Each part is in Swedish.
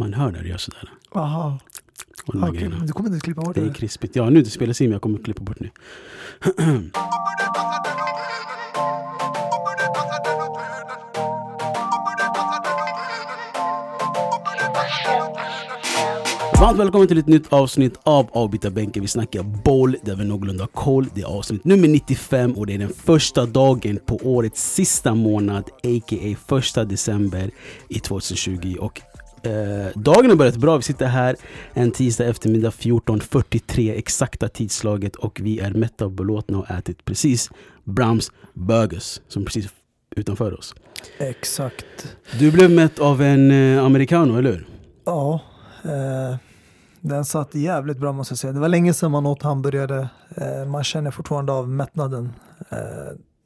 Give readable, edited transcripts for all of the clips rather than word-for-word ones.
Man hör det ju sådär. Aha. Okay, du kommer inte klippa bort det. Det är krispigt. Ja, nu det spelas in, jag kommer att klippa bort nu. Varmt välkommen till ett nytt avsnitt av Avbytarbänken. Vi snackar boll, där vi någorlunda har koll. Det är avsnitt nummer 95 och det är den första dagen på årets sista månad, a.k.a. första december i 2020. Och dagen har börjat bra. Vi sitter här en tisdag eftermiddag 14.43, exakta tidslaget, och vi är mätta och belåtna och ätit precis Brahms Burgers som precis utanför oss. Exakt. Du blev mätt av en americano, eller hur? Ja, den satt jävligt bra, måste jag säga. Det var länge sedan man åt hamburgare. Man känner fortfarande av mättnaden.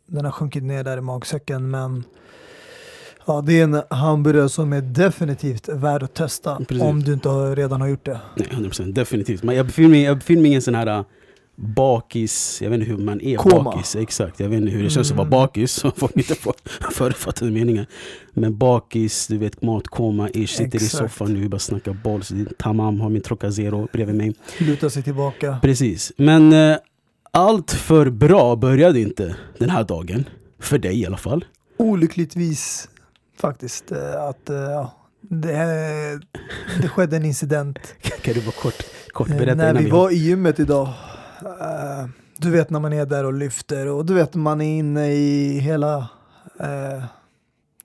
Den har sjunkit ner där i magsäcken, men ja, det är en hamburgare som är definitivt värd att testa. Precis. Om du inte redan har gjort det. Nej, 100%, definitivt. Men jag befinner mig i en sån här bakis, jag vet inte hur man är. Koma. Bakis, exakt. Jag vet inte hur det känns att vara bakis, så får inte få förutfattade meningar. Men bakis, du vet, matkoma, sitter i soffan nu, bara snackar boll, så tamam, har min Trocazero bredvid mig. Lutar sig tillbaka. Precis, men allt för bra började inte den här dagen, för dig i alla fall. Olyckligtvis faktiskt, att ja, det skedde en incident. Kan du bara kort berätta? När vi var i gymmet idag, du vet, när man är där och lyfter, och du vet, man är inne i hela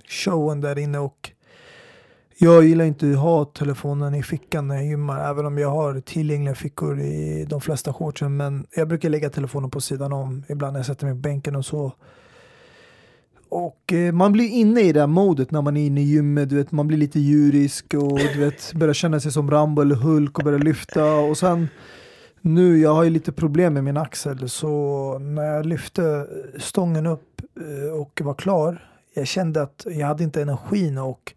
showen där inne, och jag gillar inte att ha telefonen i fickan när jag gymmar, även om jag har tillgängliga fickor i de flesta shortsen, men jag brukar lägga telefonen på sidan om ibland när jag sätter mig på bänken och så. Och man blir inne i det här modet när man är inne i gymmet, du vet, man blir lite djurisk och du vet, börjar känna sig som Rambo eller Hulk och börjar lyfta. Och sen nu, jag har ju lite problem med min axel, så när jag lyfte stången upp och var klar, jag kände att jag hade inte energin och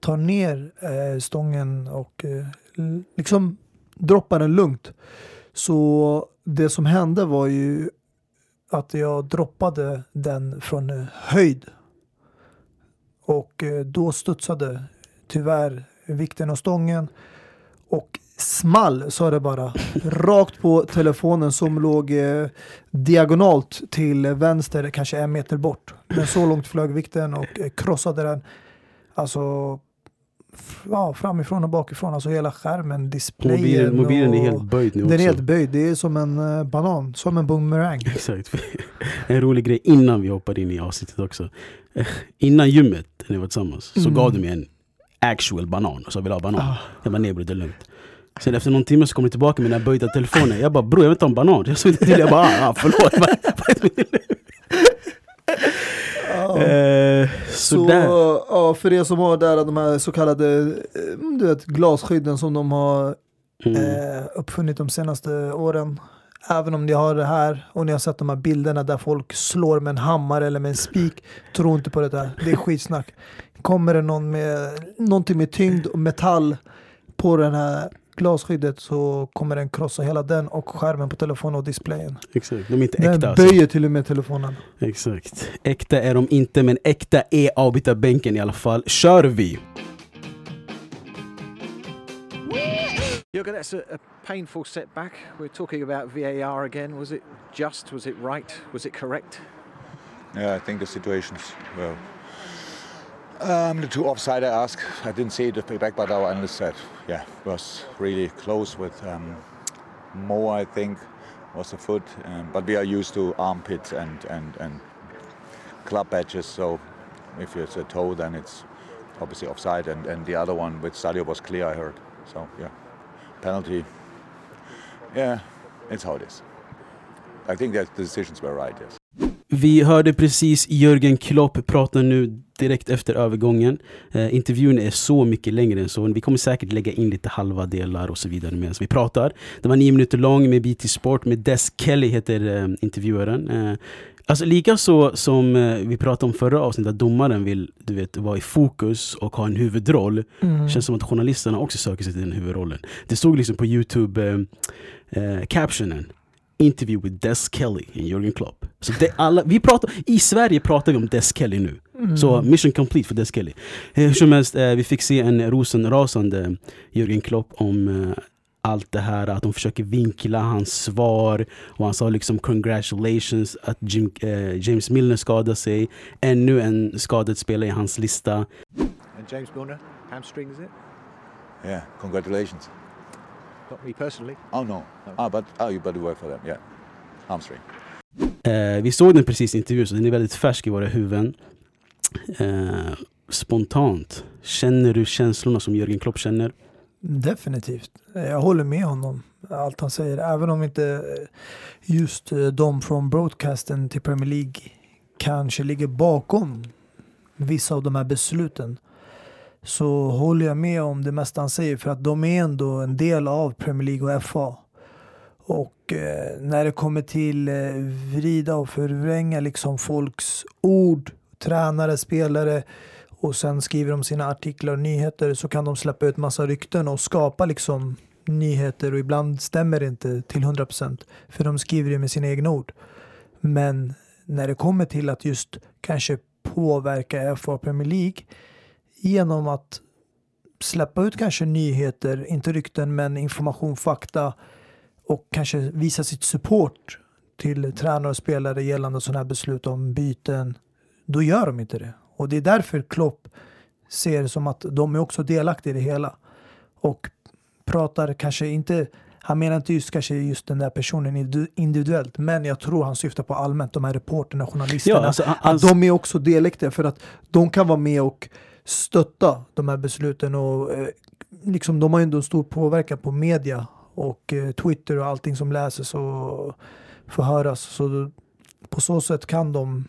ta ner stången och liksom droppa den lugnt. Så det som hände var ju att jag droppade den från höjd. Och då studsade tyvärr vikten av stången. Och small, sa det bara. Rakt på telefonen som låg diagonalt till vänster, kanske en meter bort. Men så långt flög vikten och krossade den. Alltså, ja, framifrån och bakifrån. Alltså hela skärmen, displayen. Mobilen är helt böjd nu också. Den är helt böjd. Det är som en banan. Som en boomerang. Exakt. En rolig grej innan vi hoppade in i avsnittet också. Innan gymmet, när vi var tillsammans, så gav du mig en actual banan. Och så ville jag ha banan. Jag bara, nej bro, det är lugnt. Sen efter någon timme så kom jag tillbaka med den här böjda telefonen. Jag bara, bro, jag vet inte om banan. Jag såg inte till. Jag bara, förlåt. Så ja, för er som har där de här så kallade du vet, glasskydden som de har uppfunnit de senaste åren, även om ni har det här och ni har sett de här bilderna där folk slår med en hammare eller med en spik, tro inte på det där, det är skitsnack. Kommer det någon med någonting med tyngd och metall på den här glasskyddet, så kommer den krossa hela den och skärmen på telefonen och displayen. Exakt, de är inte äkta. Den böjer alltså till och med telefonen. Exakt. Äkta är de inte, men äkta är avbytarbänken i alla fall. Kör vi! Jürgen, that's a painful setback. We're talking about VAR again. Was it just? Was it right? Was it correct? Yeah, I think the situations were... the two offside I asked, I didn't see the playback, but our analyst said, yeah, it was really close with Mo, I think, was the foot. But we are used to armpits and club badges, so if it's a toe, then it's obviously offside. And the other one with Sadio was clear, I heard. So, yeah, penalty. Yeah, it's how it is. I think that the decisions were right, yes. Vi hörde precis Jürgen Klopp prata nu direkt efter övergången. Intervjun är så mycket längre än så. Vi kommer säkert lägga in lite halva delar och så vidare medan vi pratar. Det var 9 minuter lång med BT Sport. Med Des Kelly heter intervjuaren. Alltså lika så som vi pratade om förra avsnittet, att domaren vill, du vet, vara i fokus och ha en huvudroll. Känns som att journalisterna också söker sig till den huvudrollen. Det stod liksom på YouTube-captionen. interview with Des Kelly and Jürgen Klopp. Så det alla, vi pratar, i Sverige pratar vi om Des Kelly nu. Mm. Så mission complete för Des Kelly. Hur som helst, vi fick se en rosenrasande Jürgen Klopp om allt det här, att de försöker vinkla hans svar, och han sa liksom congratulations att James Milner skadade sig. Ännu en skadad spelare i hans lista. And James Milner, hamstring is it? Yeah, congratulations. Not me personally. Oh no. But you better work for them. Yeah. Hamstring. Vi såg den precis i intervjun, så den är väldigt färsk i våra huvuden. Spontant, känner du känslorna som Jürgen Klopp känner? Definitivt. Jag håller med honom. Allt han säger, även om inte just de från broadcasten till Premier League kanske ligger bakom vissa av de här besluten, så håller jag med om det mesta han säger, för att de är ändå en del av Premier League och FA. Och när det kommer till vrida och förvränga liksom folks ord, tränare, spelare, och sen skriver de sina artiklar och nyheter, så kan de släppa ut massa rykten och skapa liksom nyheter, och ibland stämmer det inte till 100%, för de skriver det med sina egna ord. Men när det kommer till att just kanske påverka FA Premier League genom att släppa ut kanske nyheter, inte rykten men information, fakta, och kanske visa sitt support till tränare och spelare gällande sådana här beslut om byten, då gör de inte det. Och det är därför Klopp ser det som att de är också delaktiga i det hela. Och pratar kanske inte, han menar inte just kanske just den där personen individuellt, men jag tror han syftar på allmänt, de här reporterna, journalisterna, ja, alltså, att de är också delaktiga, för att de kan vara med och stötta de här besluten, och liksom de har ju ändå en stor påverkan på media och Twitter och allting som läses och får höras, så på så sätt kan de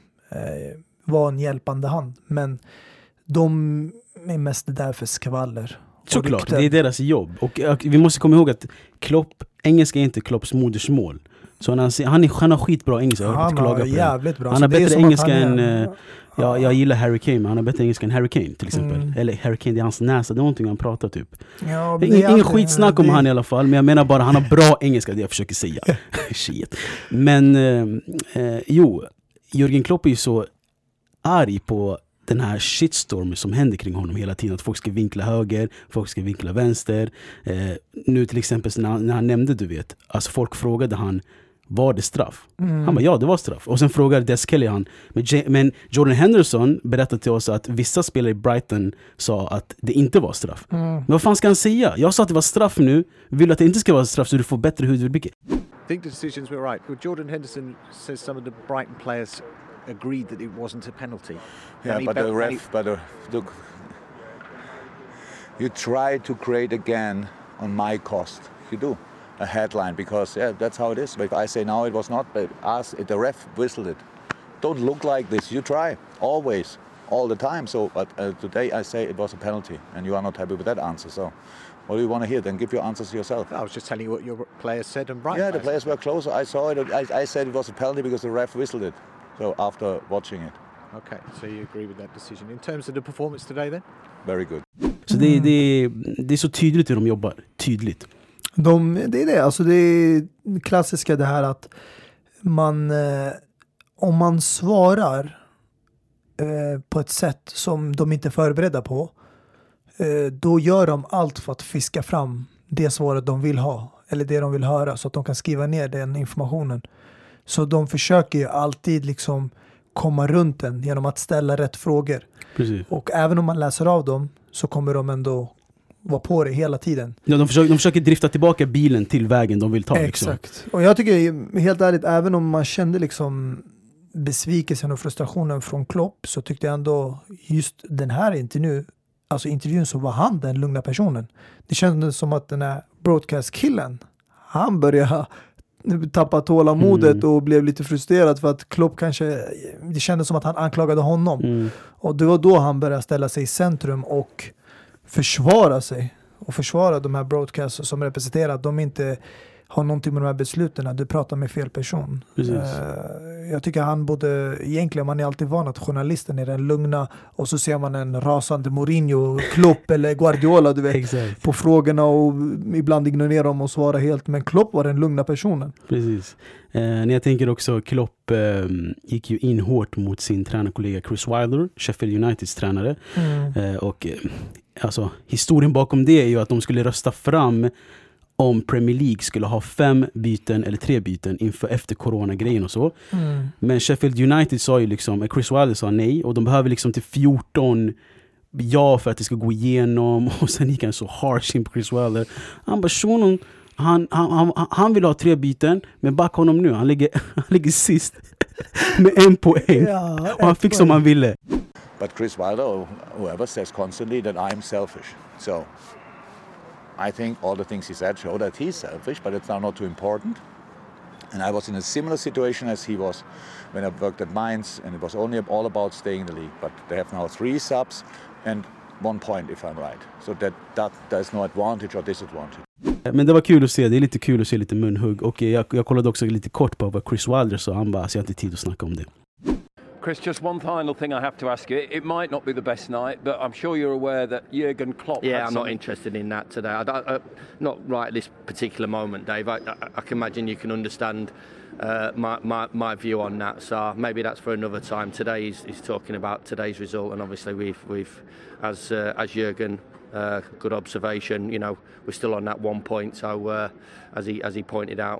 vara en hjälpande hand, men de är mest där för skvaller. Såklart, det är deras jobb, och vi måste komma ihåg att Klopp, engelska är inte Klopps modersmål. Så han är skitbra engelska. Han har jävligt bra. Han har bättre engelska än... Jag gillar Harry Kane, men han har bättre engelska än Harry Kane till exempel. Mm. Eller Harry Kane, det är hans näsa, det är någonting han pratar typ. Ja, ingen skitsnack om han i alla fall, men jag menar bara han har bra engelska, det jag försöker säga. Shit. Men Jürgen Klopp är ju så arg på den här shitstormen som händer kring honom hela tiden, att folk ska vinkla höger, folk ska vinkla vänster. Nu till exempel när han nämnde, du vet, alltså folk frågade han, var det straff? Mm. Han bara, ja, det var straff. Och sen frågade Des Kelly han, men Jordan Henderson berättade till oss att vissa spelare i Brighton sa att det inte var straff. Mm. Men vad fan ska han säga? Jag sa att det var straff nu, vill att det inte ska vara straff så du får bättre huvudblick. I think the decisions were right. Well, Jordan Henderson says some of the Brighton players agreed that it wasn't a penalty. Yeah, but the ref, look, you try to create again on my cost. You do a headline because that's how it is. If I say now it was not, but the ref whistled it. Don't look like this. You try always, all the time. So, but today I say it was a penalty, and you are not happy with that answer. So, what do you want to hear? Then give your answers yourself. I was just telling you what your players said and Brighton. Yeah, the players were closer. I saw it. I said it was a penalty because the ref whistled it. So after watching it. Okay, so you agree with that decision. In terms of the performance today then? Very good. Så det är så tydligt hur de jobbar. Tydligt. Det är det. Alltså det är klassiska det här att man, om man svarar på ett sätt som de inte är förberedda på, då gör de allt för att fiska fram det svaret de vill ha. Eller det de vill höra, så att de kan skriva ner den informationen. Så de försöker ju alltid liksom komma runt den genom att ställa rätt frågor. Precis. Och även om man läser av dem så kommer de ändå vara på det hela tiden. Ja, de försöker drifta tillbaka bilen till vägen de vill ta. Exakt. Liksom. Och jag tycker helt ärligt, även om man kände liksom besvikelsen och frustrationen från Klopp, så tyckte jag ändå just den här intervjun, så var han den lugna personen. Det kändes som att den här broadcast-killen, han började tappa tålamodet och blev lite frustrerad för att Klopp kanske, det kändes som att han anklagade honom. Mm. Och det var då han började ställa sig i centrum och försvara sig. Och försvara de här broadcaster som representerar att de inte har någonting med de här besluten. Du pratar med fel person. Jag tycker han borde, egentligen man är alltid van att journalisten är den lugna och så ser man en rasande Mourinho, Klopp eller Guardiola, du vet, exakt, på frågorna och ibland ignorerar dem och svarar helt, men Klopp var den lugna personen. Precis. När jag tänker också, Klopp gick ju in hårt mot sin tränarkollega Chris Wilder, Sheffield Uniteds tränare. Och alltså, historien bakom det är ju att de skulle rösta fram om Premier League skulle ha 5 byten eller 3 byten inför efter corona-grejen och så. Men Sheffield United sa ju liksom, Chris Wilder sa nej, och de behöver liksom till 14 ja för att det ska gå igenom, och sen gick han så harsh in på Chris Wilder. Han bara, Shunon, han vill ha 3 byten, men backa honom nu, han ligger sist med 1 poäng, ja, och han fick som han ville. But Chris Wilder or whoever says constantly that I'm selfish, so I think all the things he said show that he's selfish, but it's now not too important. And I was in a similar situation as he was when I worked at Mainz, and it was only all about staying in the league. But they have now 3 subs and 1 point, if I'm right. So that there's no advantage or disadvantage. Men det var kul att se, det är lite kul att se lite munhugg. Och jag kollade också lite kort på vad Chris Wilder sa, han bara, jag har inte tid att snacka om det. Chris, just one final thing I have to ask you. It might not be the best night, but I'm sure you're aware that Jürgen Klopp... Yeah, I'm not interested in that today. Not right at this particular moment, Dave. I can imagine you can understand my view on that. So maybe that's for another time. Today he's talking about today's result, and obviously we've as Jürgen, good observation. You know, we're still on that 1 point. So as he pointed out,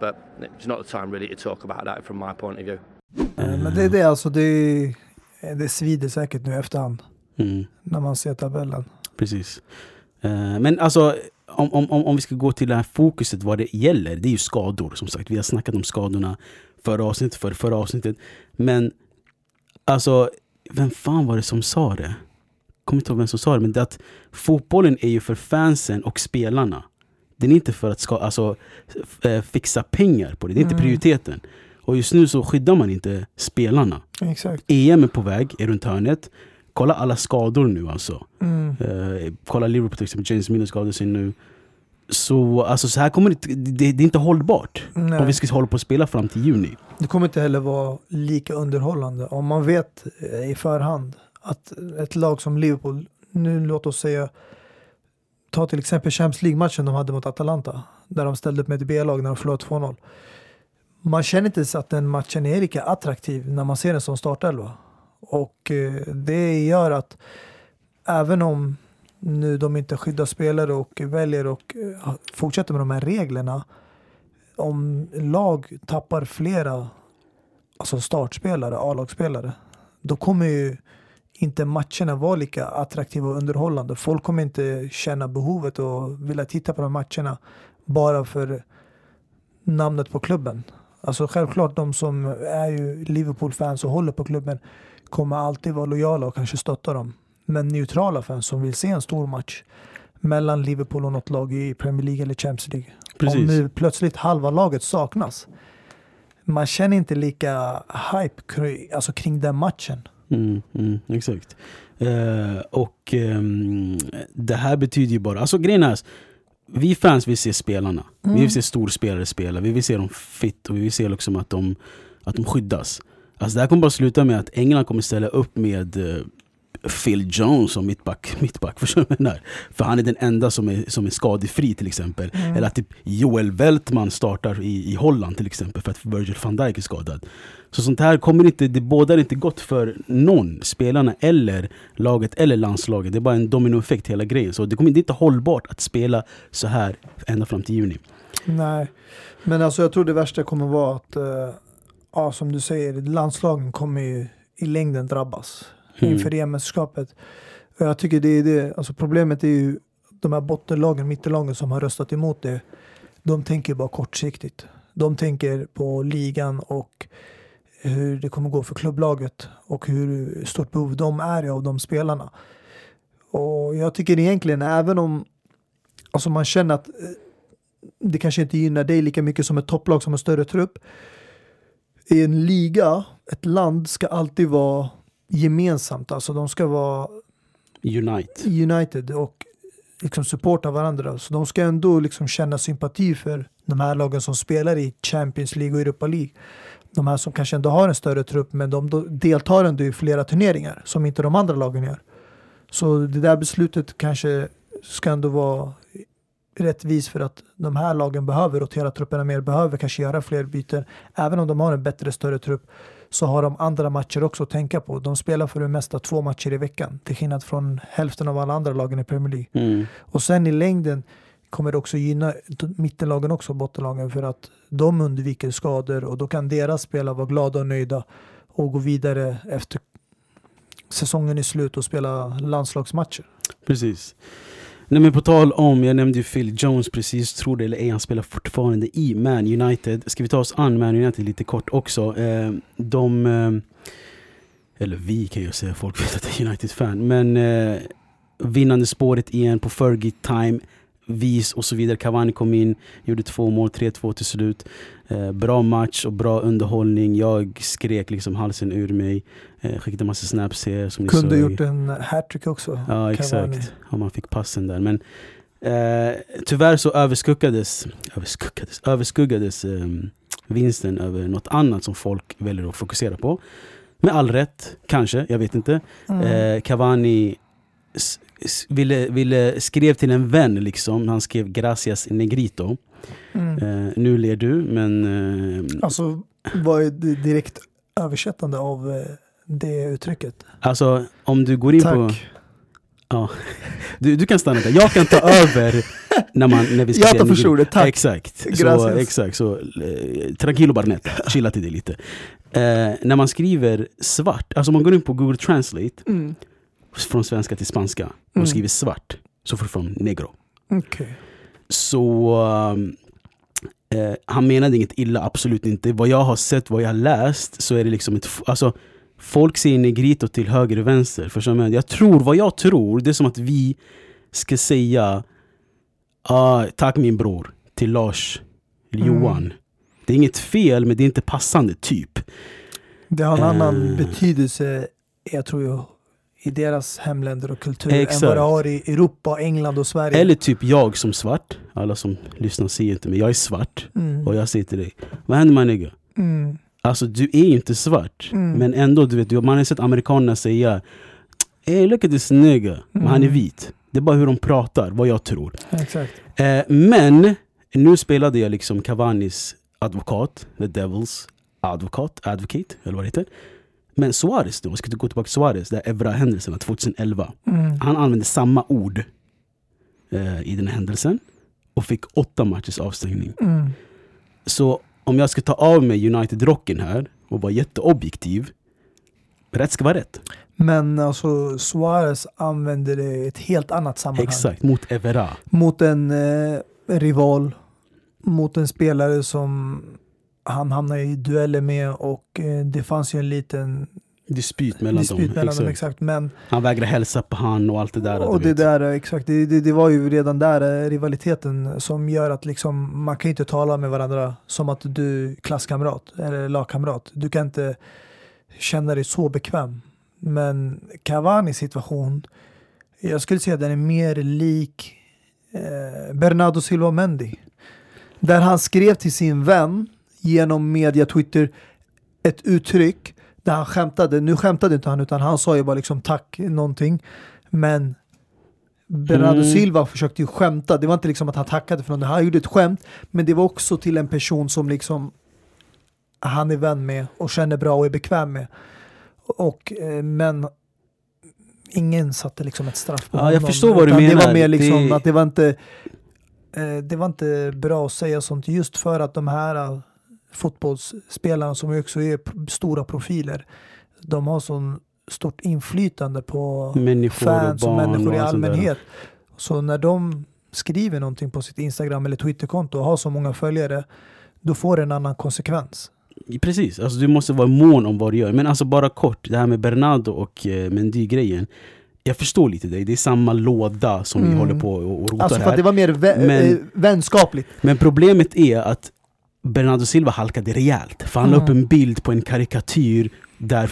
but it's not the time really to talk about that from my point of view. Men det är det, alltså det svider säkert nu efterhand när man ser tabellen. Precis. Men alltså om vi ska gå till det här fokuset, vad det gäller, det är ju skador, som sagt. Vi har snackat om skadorna förra avsnittet. Men alltså, vem fan var det som sa det? Kommer inte ihåg vem som sa det, men det att fotbollen är ju för fansen och spelarna. Den är inte för att fixa pengar på det. Det är inte prioriteten. Och just nu så skyddar man inte spelarna. Exakt. EM är på väg, är runt hörnet. Kolla alla skador nu alltså. Kolla Liverpool till exempel, James Milner skadade sig nu. Så, alltså, så här kommer det är inte hållbart. Nej. Om vi ska hålla på att spela fram till juni. Det kommer inte heller vara lika underhållande. Om man vet i förhand att ett lag som Liverpool, nu låt oss säga, ta till exempel Champions League-matchen de hade mot Atalanta, där de ställde upp med ett B-lag när de förlorade 2-0. Man känner inte så att den matchen är lika attraktiv när man ser den som startelva. Och det gör att även om nu de inte skyddar spelare och väljer och fortsätter med de här reglerna, om lag tappar flera, alltså startspelare, A-lagsspelare, då kommer ju inte matcherna vara lika attraktiva och underhållande. Folk kommer inte känna behovet och vilja titta på de matcherna bara för namnet på klubben. Alltså självklart, de som är ju Liverpool-fans och håller på klubben kommer alltid vara lojala och kanske stötta dem. Men neutrala fans som vill se en stor match mellan Liverpool och något lag i Premier League eller Champions League. Precis. Om nu plötsligt halva laget saknas, man känner inte lika hype alltså kring den matchen. Exakt. Det här betyder ju bara, alltså grejen är, vi fans vill se spelarna. Vi vill se storspelare spela. Vi vill se dem fit, och vi vill se liksom att de skyddas. Alltså det här kommer bara sluta med att England kommer ställa upp med Phil Jones som mittback, förstår du menar? För han är den enda som är skadefri till exempel. Eller att typ Joel Veltman startar i Holland till exempel för att Virgil van Dijk är skadad. Så sånt här kommer inte, det bådar inte gott för någon, spelarna eller laget eller landslaget. Det är bara en dominoeffekt hela grejen. Så det kommer inte hållbart att spela så här ända fram till juni. Nej, men alltså jag tror det värsta kommer vara att som du säger, landslagen kommer ju i längden drabbas inför EM-mästerskapet. Och jag tycker det är det, alltså problemet är ju de här bottenlagen, mittenlagen som har röstat emot det. De tänker bara kortsiktigt. De tänker på ligan och hur det kommer gå för klubblaget och hur stort behov de är av de spelarna. Och jag tycker egentligen, även om alltså man känner att det kanske inte gynnar dig lika mycket som ett topplag som en större trupp, i en liga, ett land ska alltid vara gemensamt, alltså de ska vara united och liksom supporta varandra, så de ska ändå liksom känna sympati för de här lagen som spelar i Champions League och Europa League. de här som kanske ändå har en större trupp, men de deltar ändå i flera turneringar som inte de andra lagen gör. Så det där beslutet kanske ska ändå vara rättvis, för att de här lagen behöver rotera trupperna mer, behöver kanske göra fler byten. Även om de har en bättre, större trupp, så har de andra matcher också att tänka på. De spelar för det mesta 2 matcher i veckan, till skillnad från hälften av alla andra lagen i Premier League. Mm. Och sen i längden kommer det också gynna mittenlagen också, bottenlagen, för att de undviker skador, och då kan deras spelare vara glada och nöjda och gå vidare efter säsongen är slut och spela landslagsmatcher. Precis. Nej, men på tal om, jag nämnde ju Phil Jones precis, tror det eller ej, han spelar fortfarande i Man United. Ska vi ta oss an Man United lite kort också? Eller vi kan ju säga, folk vet att det är United-fan, men vinnande spåret igen på Fergie Time, vis och så vidare. Cavani kom in, gjorde 2 mål, 3-2 till slut. Bra match och bra underhållning. Jag skrek liksom halsen ur mig. Skickade en massa snaps här, som kunde gjort en hattrick också. Ja, exakt. Ja, man fick passen där. Men tyvärr så överskuggades vinsten över något annat som folk väljer att fokusera på. Med all rätt, kanske. Jag vet inte. Cavani skrev till en vän liksom, han skrev gracias negrito. Nu ler du, men alltså var ju direkt översättande av det uttrycket. Alltså om du går in på ja. Du kan stanna där. Jag kan ta över när vi ska. Jag tar förstår det. Tack. Exakt. Så, så tranquilo Barnett. Chilla till det lite. När man skriver svart, alltså man går in på Google Translate. Från svenska till spanska. De skriver svart, så får från negro. Okay. Så han menade inget illa, absolut inte. Vad jag har sett, vad jag har läst, så är det liksom ett, alltså, folk ser negrito till höger och vänster. För jag tror, det är som att vi ska säga tack min bror till Lars Johan. Det är inget fel, men det är inte passande typ. Det har en annan betydelse, jag tror jag, i deras hemländer och kultur. Exakt. Än vad det har i Europa, England och Sverige. Eller typ jag som svart. Alla som lyssnar ser inte mig. Jag är svart och jag säger till dig, vad händer man nigga? Alltså du är inte svart. Men ändå, du vet, man har sett amerikanerna säga hey, look at this nigga. Men han är vit. Det är bara hur de pratar, vad jag tror. Exakt. Men nu spelade jag liksom Cavanis advokat, the devil's advocate, eller vad det heter. Men Suarez då, ska du gå tillbaka till Suarez, där Evra händelsen 2011. Han använde samma ord i den händelsen och fick 8 matchers avstängning. Så om jag ska ta av mig United-rocken här och vara jätteobjektiv, rätt ska vara rätt. Men alltså Suarez använde det i ett helt annat sammanhang. Exakt, mot Evra. Mot en rival, mot en spelare som han hamnade i dueller med, och det fanns ju en liten dispyt mellan dem, exakt. Men han vägrade hälsa på han och allt det där. Och det var ju redan där rivaliteten som gör att liksom, man kan inte tala med varandra som att du är klasskamrat eller lagkamrat. Du kan inte känna dig så bekväm. Men Cavanis situation, jag skulle säga att den är mer lik Bernardo Silva Mendy. Där han skrev till sin vän genom media, Twitter, ett uttryck där han skämtade. Nu skämtade inte han, utan han sa ju bara liksom tack någonting. Men Bernardo Silva försökte ju skämta. Det var inte liksom att han tackade för någonting. Han gjorde ett skämt, men det var också till en person som liksom han är vän med och känner bra och är bekväm med. Och men ingen satte liksom ett straff på honom. Jag förstår vad du menar. Det var mer liksom att det var inte bra att säga sånt, just för att de här fotbollsspelarna som också är stora profiler, de har sån stort inflytande på människor, fans och människor i allmänhet. Så när de skriver någonting på sitt Instagram eller Twitterkonto och har så många följare, då får det en annan konsekvens. Precis, alltså du måste vara mån om vad du gör. Men alltså bara kort, det här med Bernardo och Mendy-grejen. Jag förstår lite det är samma låda som vi håller på och rotar alltså, för här. Det var mer vänskapligt. Men problemet är att Bernardo Silva halkade rejält. För han la upp en bild på en karikatyr där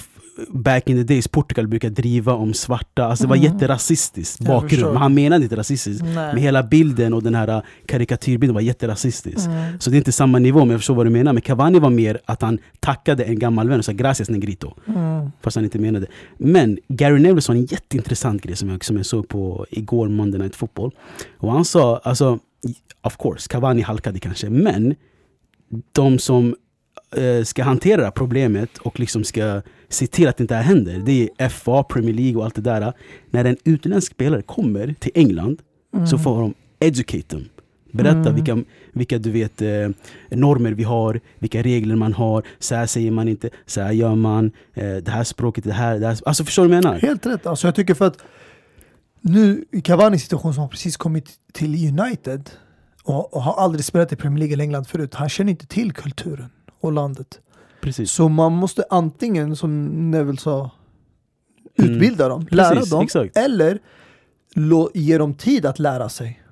back in the days Portugal brukar driva om svarta. Alltså det var jätterasistiskt bakgrund. Men han menade inte rasistiskt. Nej. Men hela bilden och den här karikatyrbilden var jätterasistisk. Mm. Så det är inte samma nivå, men jag förstår vad du menar. Men Cavani var mer att han tackade en gammal vän och sa gracias negrito. Mm. Fast han inte menade. Men Gary Neville sa en jätteintressant grej som jag såg på igår Monday Night Football. Och han sa, alltså of course, Cavani halkade kanske. Men de som ska hantera problemet och liksom ska se till att det inte händer, det är FA, Premier League och allt det där. När en utländsk spelare kommer till England så får de educate dem. Berätta vilka du vet normer vi har, vilka regler man har, så här säger man inte, så här gör man, det här språket, det här. Alltså förstår du vad jag menar? Helt rätt. Alltså jag tycker för att nu i Cavani situation som har precis kommit till United och har aldrig spelat i Premier League eller England förut, han känner inte till kulturen och landet. Precis. Så man måste antingen, som Neville sa, utbilda dem, lära dem, exakt. Eller ge dem tid att lära sig.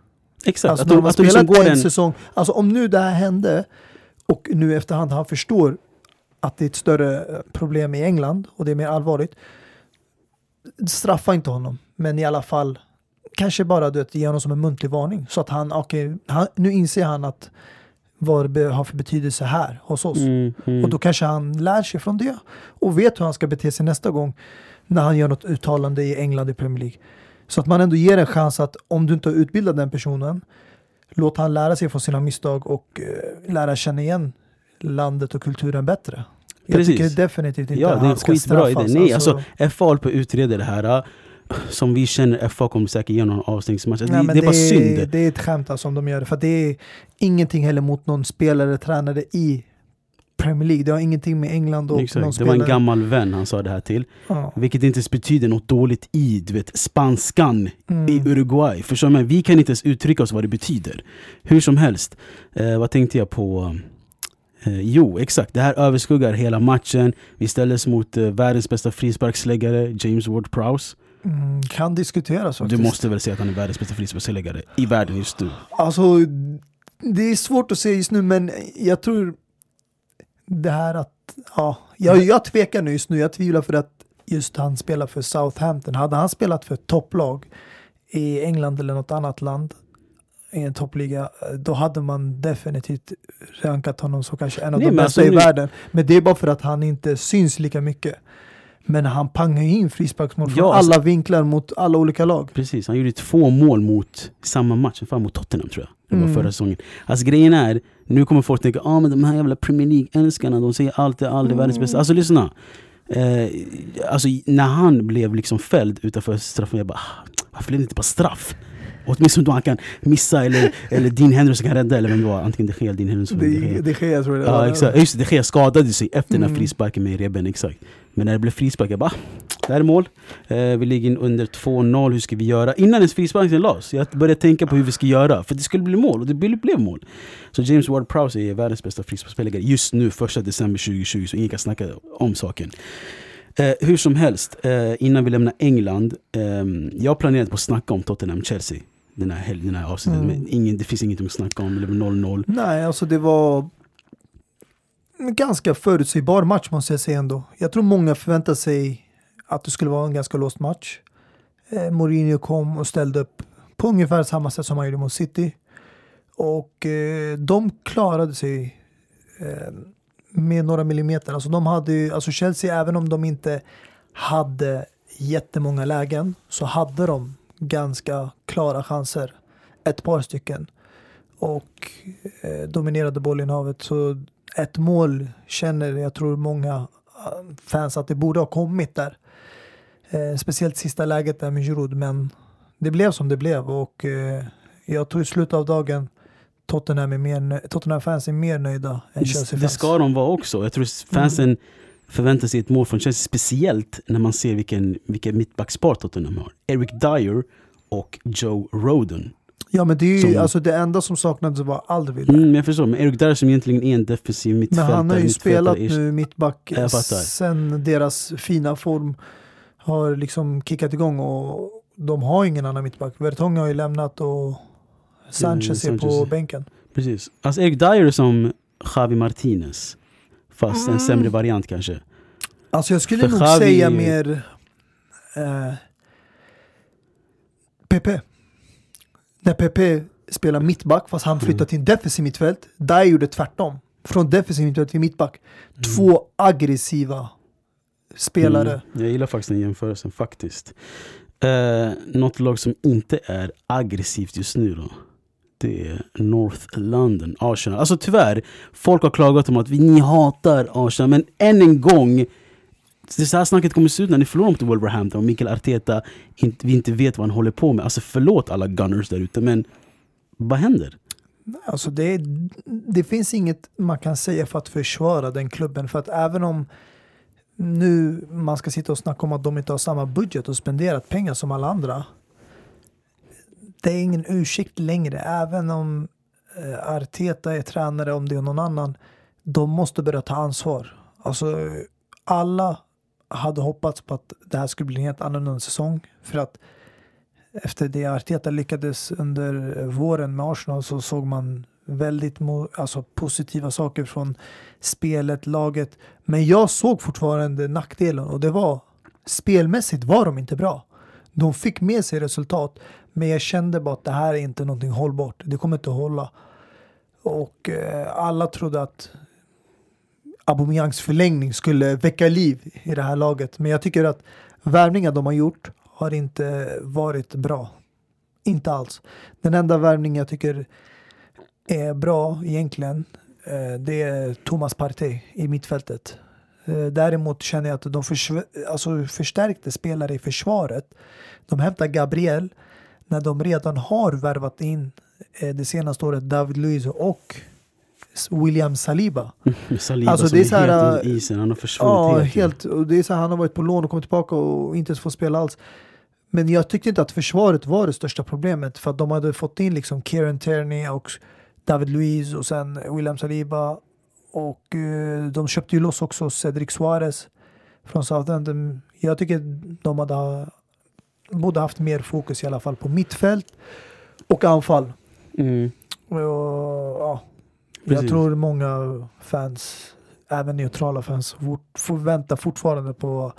Exakt. Alltså, när man spelat liksom en säsong, alltså om nu det här hände och nu efterhand han förstår att det är ett större problem i England och det är mer allvarligt, straffa inte honom, men i alla fall kanske bara ge honom som en muntlig varning så att han, nu inser han att vad det har för betydelse här hos oss. Och då kanske han lär sig från det och vet hur han ska bete sig nästa gång när han gör något uttalande i England i Premier League. Så att man ändå ger en chans att om du inte har utbildat den personen, låt han lära sig från sina misstag och lära känna igen landet och kulturen bättre. Jag tycker definitivt inte att han ska straffas. Ja, det är skitbra idé. Nej, alltså FA håller på att utreda det här. Som vi känner, FA kommer säkert igenom en avstängningsmatch. Det var synd. Det är ett skämt alltså, om de gör det. För det är ingenting heller mot någon spelare, tränare i Premier League. Det har ingenting med England och någon det spelare. Var en gammal vän han sa det här till. Ja. Vilket inte betyder något dåligt i, du vet, spanskan i Uruguay. Förstår man? Vi kan inte ens uttrycka oss vad det betyder. Hur som helst. Vad tänkte jag på? Jo, exakt. Det här överskuggar hela matchen. Vi ställdes mot världens bästa frisparksläggare, James Ward-Prowse. Kan diskuteras faktiskt. Du måste väl säga att han är världens bästa frisparksläggare i världen just nu. Alltså, det är svårt att säga just nu, men jag tror det här att jag tvekar nu just nu. Jag tvivlar för att just han spelar för Southampton. Hade han spelat för topplag i England eller något annat land i en toppliga, då hade man definitivt rankat honom så kanske en av de bästa i världen. Men det är bara för att han inte syns lika mycket. Men han pangar in frisparksmål från alla vinklar mot alla olika lag. Precis, han gjorde 2 mål mot samma match, fan mot Tottenham tror jag. Det var förra säsongen. Alltså grejen är, nu kommer folk tänka, men de här jävla Premier League-älskarna, de säger allt är världens bästa. Alltså lyssna. Alltså när han blev liksom fälld utanför straffen, jag bara, varför blev det inte bara straff? Och åtminstone då han kan missa eller din Henderson kan rädda eller vem det var, antingen det sker din Henderson. Det sker, jag tror det. Ja, exakt. Just det sker, skadade sig efter den här frisparken med reben, exakt. Men när det blev frispark, jag bara, det här är mål. Vi ligger under 2-0, hur ska vi göra? Innan ens frisparken lades, jag började tänka på hur vi ska göra. För det skulle bli mål, och det blev mål. Så James Ward-Prowse är världens bästa frisparksspelare just nu, 1 december 2020, så ingen kan snacka om saken. Hur som helst, innan vi lämnar England, jag planerade på att snacka om Tottenham-Chelsea. Den här avsnittet, men det finns inget att snacka om, det blev 0-0. Nej, alltså det var en ganska förutsägbar match måste jag säga ändå. Jag tror många förväntade sig att det skulle vara en ganska låst match. Mourinho kom och ställde upp på ungefär samma sätt som han gjorde mot City. Och de klarade sig med några millimeter. Alltså de hade, alltså Chelsea, även om de inte hade jättemånga lägen, så hade de ganska klara chanser, ett par stycken, och dominerade bollinnehavet. Så ett mål känner jag tror många fans att det borde ha kommit där, speciellt sista läget där med Giroud, men det blev som det blev, och jag tror i slutet av dagen Tottenham-fans är mer nöjda än Chelsea-fans. Det ska de vara också. Jag tror fansen förväntar sig ett mål från Chelsea, speciellt när man ser vilken mittbackspar Tottenham har. Eric Dyer och Joe Rodon. Ja, men det är ju alltså det enda som saknades var Alderweireld. Men jag förstår, men Eric Dyer som egentligen är en defensiv mittfältare. Men han har ju spelat nu mittback sen deras fina form har liksom kickat igång, och de har ingen annan mittback. Vertongen har ju lämnat och Sanchez är på bänken. Precis. Alltså Eric Dyer som Javi Martinez, fast en sämre variant kanske. Alltså jag skulle nog säga mer Pepe. När Pepe spelar mittback, fast han flyttar till en defensiv mittfält. Där gjorde tvärtom. Från defensiv mittfält till mittback. Två aggressiva spelare. Jag gillar faktiskt den jämförelsen faktiskt. Något lag som inte är aggressivt just nu då, det är North London, Arsenal. Alltså tyvärr, folk har klagat om att ni hatar Arsenal, men än en gång, det så här snacket kommer se ut när ni förlorar mot Wolverhampton och Mikel Arteta inte vet vad han håller på med. Alltså förlåt alla Gunners där ute, men vad händer? Alltså det finns inget man kan säga för att försvara den klubben, för att även om nu man ska sitta och snacka om att de inte har samma budget och spenderat pengar som alla andra, det är ingen ursäkt längre. Även om Arteta är tränare, om det är någon annan, de måste börja ta ansvar. Alltså alla hade hoppats på att det här skulle bli en helt annorlunda säsong, för att efter det Arteta lyckades under våren med Arsenal så såg man väldigt positiva saker från spelet, laget, men jag såg fortfarande nackdelen, och det var spelmässigt var de inte bra. De fick med sig resultat, men jag kände bara att det här är inte någonting hållbart. Det kommer inte att hålla. Och alla trodde att Aubameyangs förlängning skulle väcka liv i det här laget, men jag tycker att värvningar de har gjort har inte varit bra. Inte alls. Den enda värvningen jag tycker är bra egentligen, det är Thomas Partey i mittfältet. Däremot känner jag att de förstärkte spelare i försvaret. De hämtar Gabriel när de redan har värvat in det senaste året David Luiz och William Saliba. Alltså det är så här isen, han har försvunnit helt. Och det är så här, han har varit på lån och kommit tillbaka och inte får spela alls. Men jag tyckte inte att försvaret var det största problemet, för att de hade fått in liksom Kieran Tierney och David Luiz och sen William Saliba, och de köpte ju loss också Cedric Suarez från Southampton. Jag tycker de borde haft mer fokus i alla fall på mittfält och anfall. Jag tror många fans, även neutrala fans, väntar fortfarande på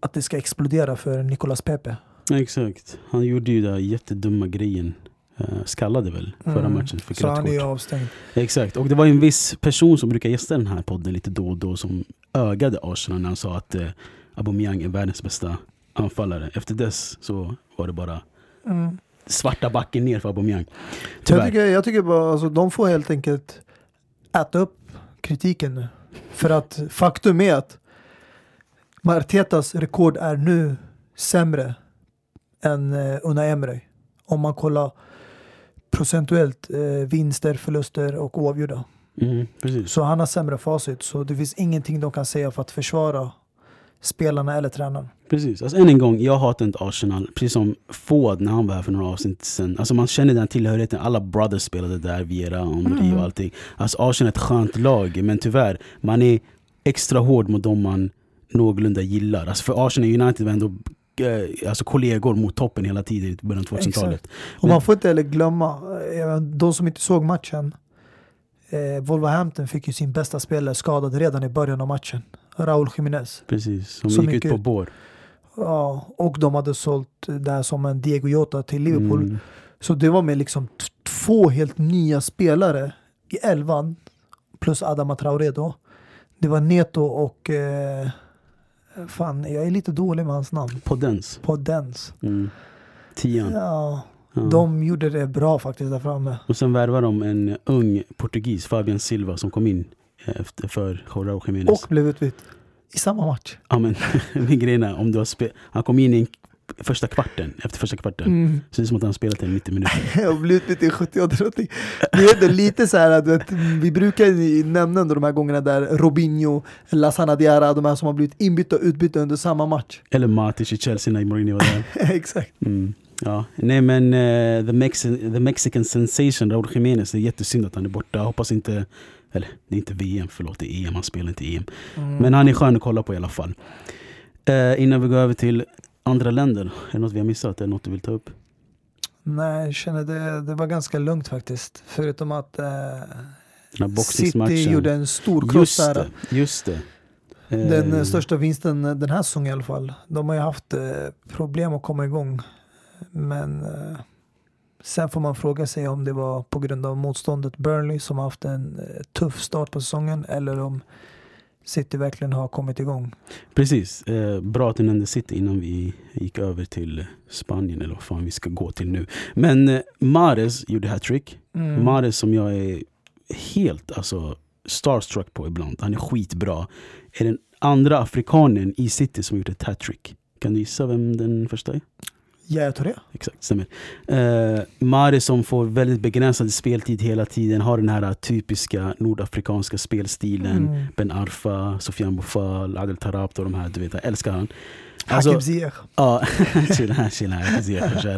att det ska explodera för Nicolas Pepe. Exakt. Han gjorde ju den här jättedumma grejen. Skallade väl förra matchen. Fick så han är avstängd. Exakt. Och det var en viss person som brukar gästa den här podden lite då och då som ögade Arsenal när han sa att Aubameyang är världens bästa anfallare. Efter dess så var det bara svarta backen ner för Aubameyang. Jag tycker bara, alltså, de får helt enkelt äta upp kritiken nu. För att faktum är att Artetas rekord är nu sämre än Unai Emery. Om man kollar procentuellt vinster, förluster och oavgjorda. Så han har sämre facit. Så det finns ingenting de kan säga för att försvara spelarna eller tränaren. Precis. Alltså, än en gång, jag hatar inte Arsenal. Precis som Ford när han var här för några avsnitt sen. Alltså man känner den tillhörigheten. Alla brothers spelade där, Viera och Henry och allting. Alltså Arsenal är ett skönt lag. Men tyvärr, man är extra hård mot dem man någorlunda gillar. Alltså för Arsenal United var ändå alltså kollegor mot toppen hela tiden i början av 2000-talet. Och man får inte heller glömma, de som inte såg matchen, Wolverhampton fick ju sin bästa spelare skadad redan i början av matchen, Raúl Jiménez. Precis, som gick ut på bår. Ja, och de hade sålt där som en Diego Jota till Liverpool. Så det var med liksom två helt nya spelare i elvan, plus Adama Traoré då. Det var Neto och jag är lite dålig med hans namn. Podens. Tian. Ja. De gjorde det bra faktiskt där framme. Och sen värvar de en ung portugis, Fabian Silva, som kom in för Jorge Jiménez. Och blev utbytt i samma match. Ja, men grejen är, om du har han kom in i första kvarten. Så det är som att han spelat i 90 minuter. Och blivit lite i 70 och 30. Det är lite så här att vi brukar nämna under de här gångerna där Robinho, Lassana Diarra, de här som har blivit inbytta och utbytta under samma match. Eller Matic i Chelsea när Mourinho var där. Exakt. Ja. Nej, men the Mexican sensation Raúl Jiménez, det är jättesynd att han är borta. Jag hoppas inte, eller det är inte VM, förlåt, det är EM, han spelar inte EM. Men han är skön att kolla på i alla fall. Innan vi går över till andra länder, är det något vi har missat eller något du vill ta upp? Nej, jag känner det var ganska lugnt faktiskt. Förutom att City gjorde en stor kross där. Just det. Den största vinsten den här säsongen i alla fall. De har ju haft problem att komma igång. Men sen får man fråga sig om det var på grund av motståndet Burnley som har haft en tuff start på säsongen, eller om City verkligen har kommit igång. Precis. Bra att du nämnde City innan vi gick över till Spanien, eller vad fan vi ska gå till nu. Men Mahrez gjorde hattrick. Mahrez som jag är helt starstruck på ibland. Han är skitbra. Är den andra afrikanen i City som gjort ett hattrick. Kan du gissa vem den första är? Ja, jag tror det. Exakt, stämmer. Mahrez som får väldigt begränsad speltid hela tiden, har den här typiska nordafrikanska spelstilen. Ben Arfa, Sofiane Boufal, Adel Tarabt och de här, du vet, jag älskar han. Hakim Ziyech. Ja,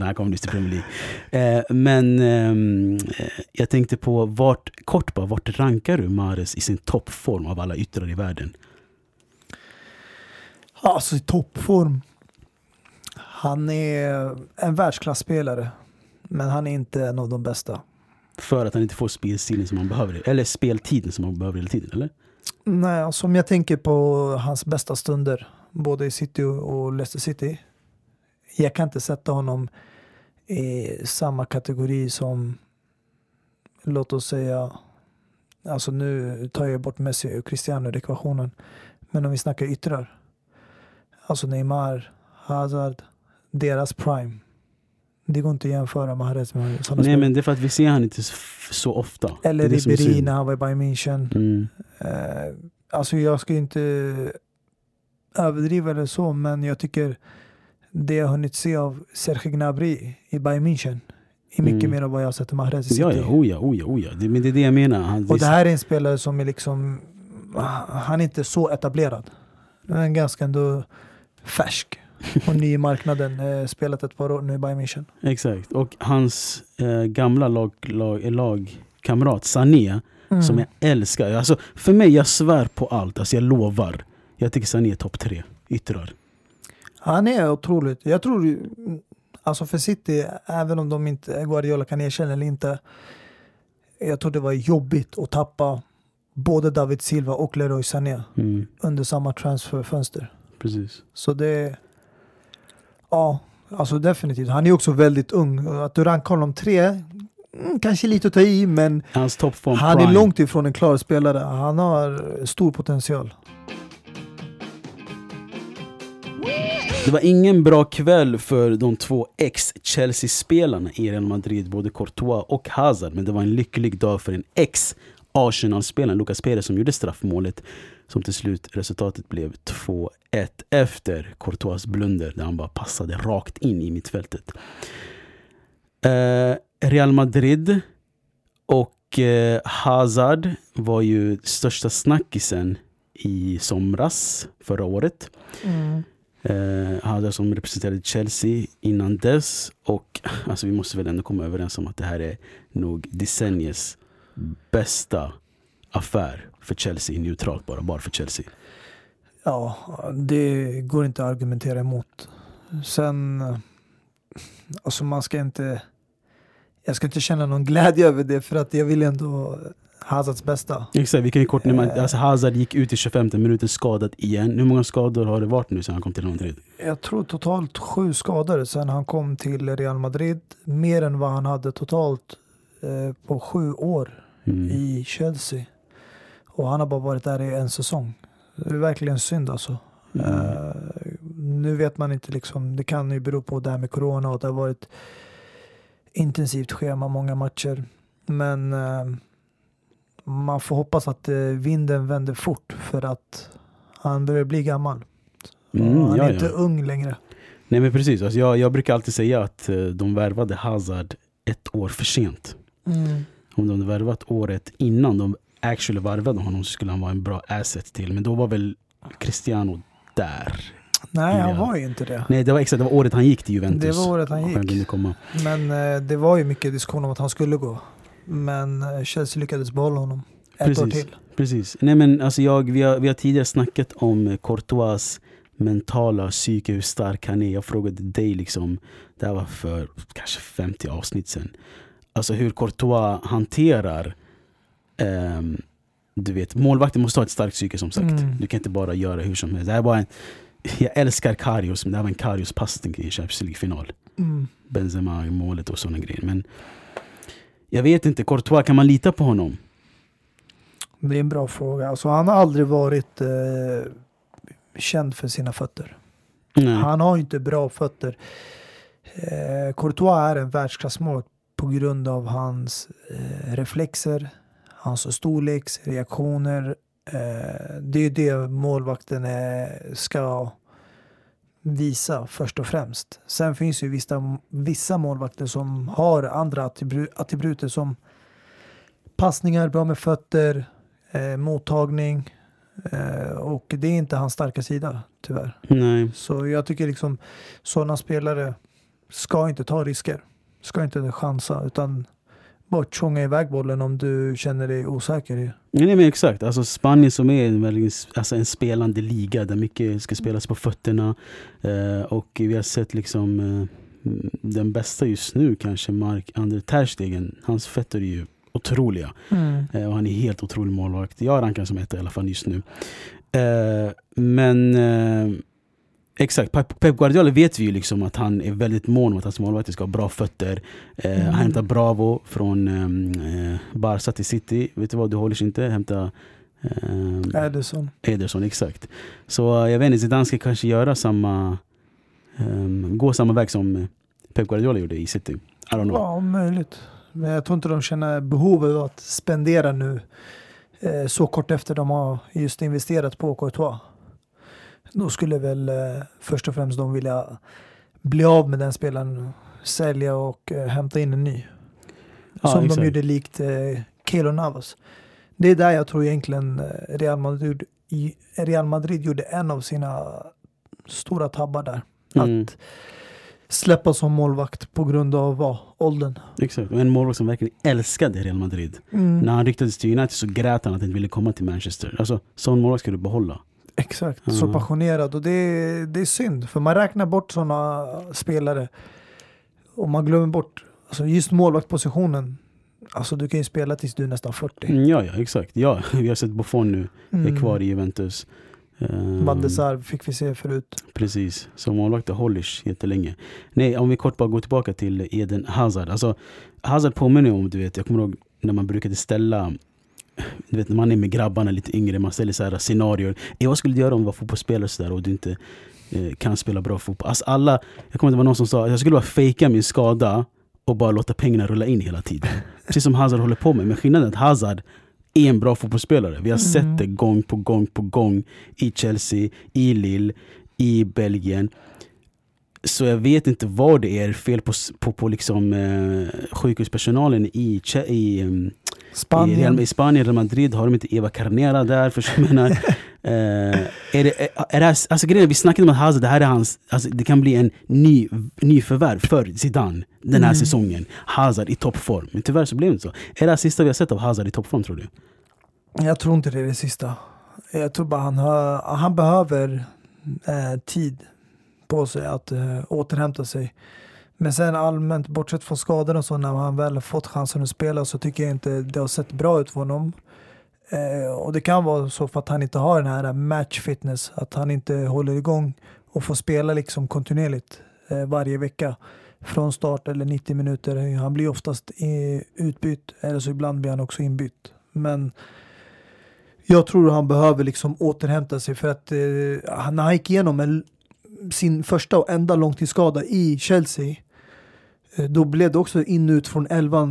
han kommer nyss till Premier League. Jag tänkte på, vart rankar du Mahrez i sin toppform av alla yttrar i världen? Alltså i toppform? Han är en världsklassspelare, men han är inte en av de bästa. För att han inte får speltiden som han behöver, eller speltiden som han behöver hela tiden, eller? Nej, som jag tänker på hans bästa stunder, både i City och Leicester City. Jag kan inte sätta honom i samma kategori som, låt oss säga, alltså nu tar jag bort Messi och Cristiano ur ekvationen, men om vi snackar yttrar, alltså Neymar, Hazard, deras prime. Det går inte att jämföra Mahrez med sådana spelare. Nej, men det är för att vi ser han inte så ofta. Eller Ribéry när han var i Bayern München. Alltså jag ska inte överdriva det så, men jag tycker det jag hunnit se av Serge Gnabry i Bayern München är mycket mer av vad jag har sett Mahrez i City. Ja. Men det är det jag menar. Och det här är en spelare som är liksom, han är inte så etablerad. Men ganska ändå färsk. Och ny i marknaden, spelat ett par år nu i Bayern München. Exakt, och hans gamla lagkamrat Sané, som jag älskar. Alltså, för mig, jag svär på allt. Alltså, jag lovar. Jag tycker Sané är topp 3 yttrar. Han är otroligt. Jag tror, alltså för City, även om de inte, Guardiola kan erkänna eller inte, jag tror det var jobbigt att tappa både David Silva och Leroy Sané under samma transferfönster. Precis. Så det, ja, alltså definitivt. Han är också väldigt ung. Att du rankar honom 3, kanske lite att ta i, men hans toppform, han är långt ifrån en klar spelare. Han har stor potential. Det var ingen bra kväll för de 2 ex-Chelsea-spelarna i Real Madrid, både Courtois och Hazard, men det var en lycklig dag för en ex-Arsenal-spelaren Lucas Perez som gjorde straffmålet, som till slut resultatet blev 2-1 efter Courtois blunder där han bara passade rakt in i mittfältet. Real Madrid och Hazard var ju största snackisen i somras förra året. Hazard som representerade Chelsea innan dess, och alltså, vi måste väl ändå komma överens om att det här är nog decenniets bästa affär för Chelsea, neutralt bara för Chelsea. Ja, det går inte att argumentera emot. Sen, alltså jag ska inte känna någon glädje över det, för att jag vill ändå Hazards bästa. Exakt, vi kan ju kort nämna, alltså Hazard gick ut i 25 minuter skadad igen. Hur många skador har det varit nu sedan han kom till Real Madrid? Jag tror totalt 7 skador sedan han kom till Real Madrid. Mer än vad han hade totalt på 7 år i Chelsea. Och han har bara varit där i en säsong. Det är verkligen synd alltså. Nu vet man inte liksom, det kan ju bero på det här med corona och att det har varit intensivt schema, många matcher. Men man får hoppas att vinden vänder fort, för att han börjar bli gammal. Han är inte ung längre. Nej, men precis. Alltså, jag brukar alltid säga att de värvade Hazard ett år för sent. Om de hade värvat året innan de actually varvade honom, så skulle han vara en bra asset till. Men då var väl Cristiano där? Nej, han var ju inte det. Nej, det var exakt, det var året han gick till Juventus. Det var året han gick. Men det var ju mycket diskussion om att han skulle gå. Men Chelsea lyckades behålla honom ett år till. Precis. Nej, men alltså vi har tidigare snackat om Courtois mentala psyke, hur stark han är. Jag frågade dig liksom, det här var för kanske 50 avsnitt sedan. Alltså hur Courtois hanterar du vet, målvakten måste ha ett starkt psyke som sagt. Du kan inte bara göra hur som helst. Det här var en, jag älskar Karius, men det här var en Karius-passning i Champions League-final. Benzema i målet och sådana grejer. Men jag vet inte, Courtois, kan man lita på honom? Det är en bra fråga. Alltså, han har aldrig varit känd för sina fötter. Nej. Han har ju inte bra fötter. Courtois är en världsklassmål på grund av hans reflexer, hans storleks, reaktioner. Det är ju det målvakten ska visa först och främst. Sen finns ju vissa målvakter som har andra attributer som passningar, bra med fötter, mottagning, och det är inte hans starka sida tyvärr. Nej. Så jag tycker liksom sådana spelare ska inte ta risker, ska inte chansa, utan bara tjonga iväg bollen om du känner dig osäker. Nej, men exakt. Alltså Spanien som är en spelande liga där mycket ska spelas på fötterna, och vi har sett liksom den bästa just nu kanske Marc-André Ter Stegen. Hans fötter är ju otroliga. Och han är helt otrolig målvakt. Jag rankar som ett i alla fall just nu. Exakt, Pep Guardiola vet vi ju liksom att han är väldigt mån om att hans målvakter ska ha bra fötter. Han hämtar Bravo från Barca till City. Vet du vad, du håller sig inte, hämta Ederson, exakt. Så jag vet inte, Zidane ska kanske göra gå samma väg som Pep Guardiola gjorde i City. I don't know. Ja, möjligt. Men jag tror inte de känner behovet av att spendera nu så kort efter de har just investerat på Courtois. Då skulle väl först och främst de vilja bli av med den spelaren, sälja och hämta in en ny. Ja, som exakt. De gjorde likt Keylor Navas. Det är där jag tror egentligen Real Madrid gjorde en av sina stora tabbar där. Att släppa som målvakt på grund av åldern. Exakt, och en målvakt som verkligen älskade Real Madrid. När han riktades till United så grät han att han inte ville komma till Manchester. Alltså, sån målvakt ska du behålla. Exakt, så passionerad. Och det är synd, för man räknar bort sådana spelare och man glömmer bort alltså just målvaktpositionen. Alltså du kan ju spela tills du är nästan 40. Ja, exakt. Ja, vi har sett Buffon nu, är kvar i Juventus. Bandesar fick vi se förut. Precis, så målvakter håller jättelänge. Nej, om vi kort bara går tillbaka till Eden Hazard. Alltså, Hazard påminner om, du vet, jag kommer ihåg när man brukade ställa, du vet, när man är med grabbarna lite yngre, man ställer så här scenarier. Vad skulle du göra om du var fotbollsspelare så där och du inte kan spela bra fotboll? Alltså alla, jag kommer inte vara någon som sa jag skulle bara fejka min skada och bara låta pengarna rulla in hela tiden. Precis som Hazard håller på med. Men skillnaden är att Hazard är en bra fotbollsspelare. Vi har sett det gång på gång på gång i Chelsea, i Lille, i Belgien. Så jag vet inte vad det är fel på liksom sjukhuspersonalen i Spanien eller Madrid. Har de inte Eva Carnera där? För jag menar, är det här, alltså grejen, vi snackade om att Hazard, det här är hans, alltså, det kan bli en ny förvärv för Zidane den här säsongen. Hazard i toppform. Men tyvärr så blev det inte så. Är det här sista vi har sett av Hazard i toppform, tror du? Jag tror inte det är det sista. Jag tror bara han behöver tid på sig att återhämta sig. Men sen allmänt, bortsett från skador och så, när han väl har fått chansen att spela så tycker jag inte det har sett bra ut för honom. Och det kan vara så för att han inte har den här matchfitness, att han inte håller igång och får spela liksom kontinuerligt varje vecka från start eller 90 minuter. Han blir oftast utbytt, eller så ibland blir han också inbytt. Men jag tror han behöver liksom återhämta sig, för att han gick igenom sin första och enda långtidsskada i Chelsea. Då blev det också ut från 11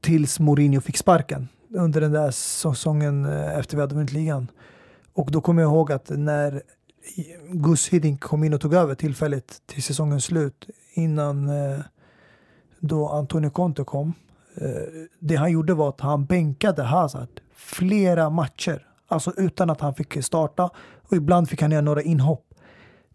tills Mourinho fick sparken under den där säsongen efter vi hade vunnit ligan. Och då kommer jag ihåg att när Gus Hiddink kom in och tog över tillfället till säsongens slut innan då Antonio Conte kom, det han gjorde var att han bänkade Hazard flera matcher, alltså utan att han fick starta, och ibland fick han göra några inhopp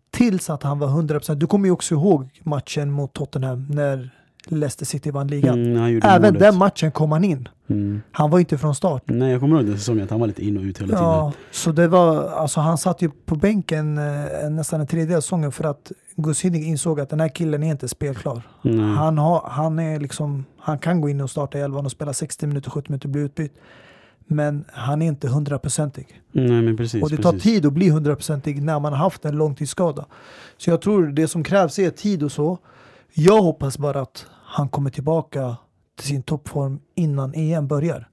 tills att han var 100%. Du kommer ju också ihåg matchen mot Tottenham när Leicester City vann ligan. Även målet. Den matchen kom han in. Han var inte från start. Nej, jag kommer ihåg det som att han var lite in och ut hela tiden. Så det var, alltså han satt ju på bänken nästan en tredje säsongen för att Gus Hiddink insåg att den här killen är inte spelklar. Han är liksom, han kan gå in och starta i elvan och spela 60 minuter, 70 minuter, bli utbytt. Men han är inte 100%ig. Nej, men precis. Och det tar tid att bli 100%ig när man har haft en långtidsskada. Så jag tror det som krävs är tid och så. Jag hoppas bara att han kommer tillbaka till sin toppform innan EM börjar.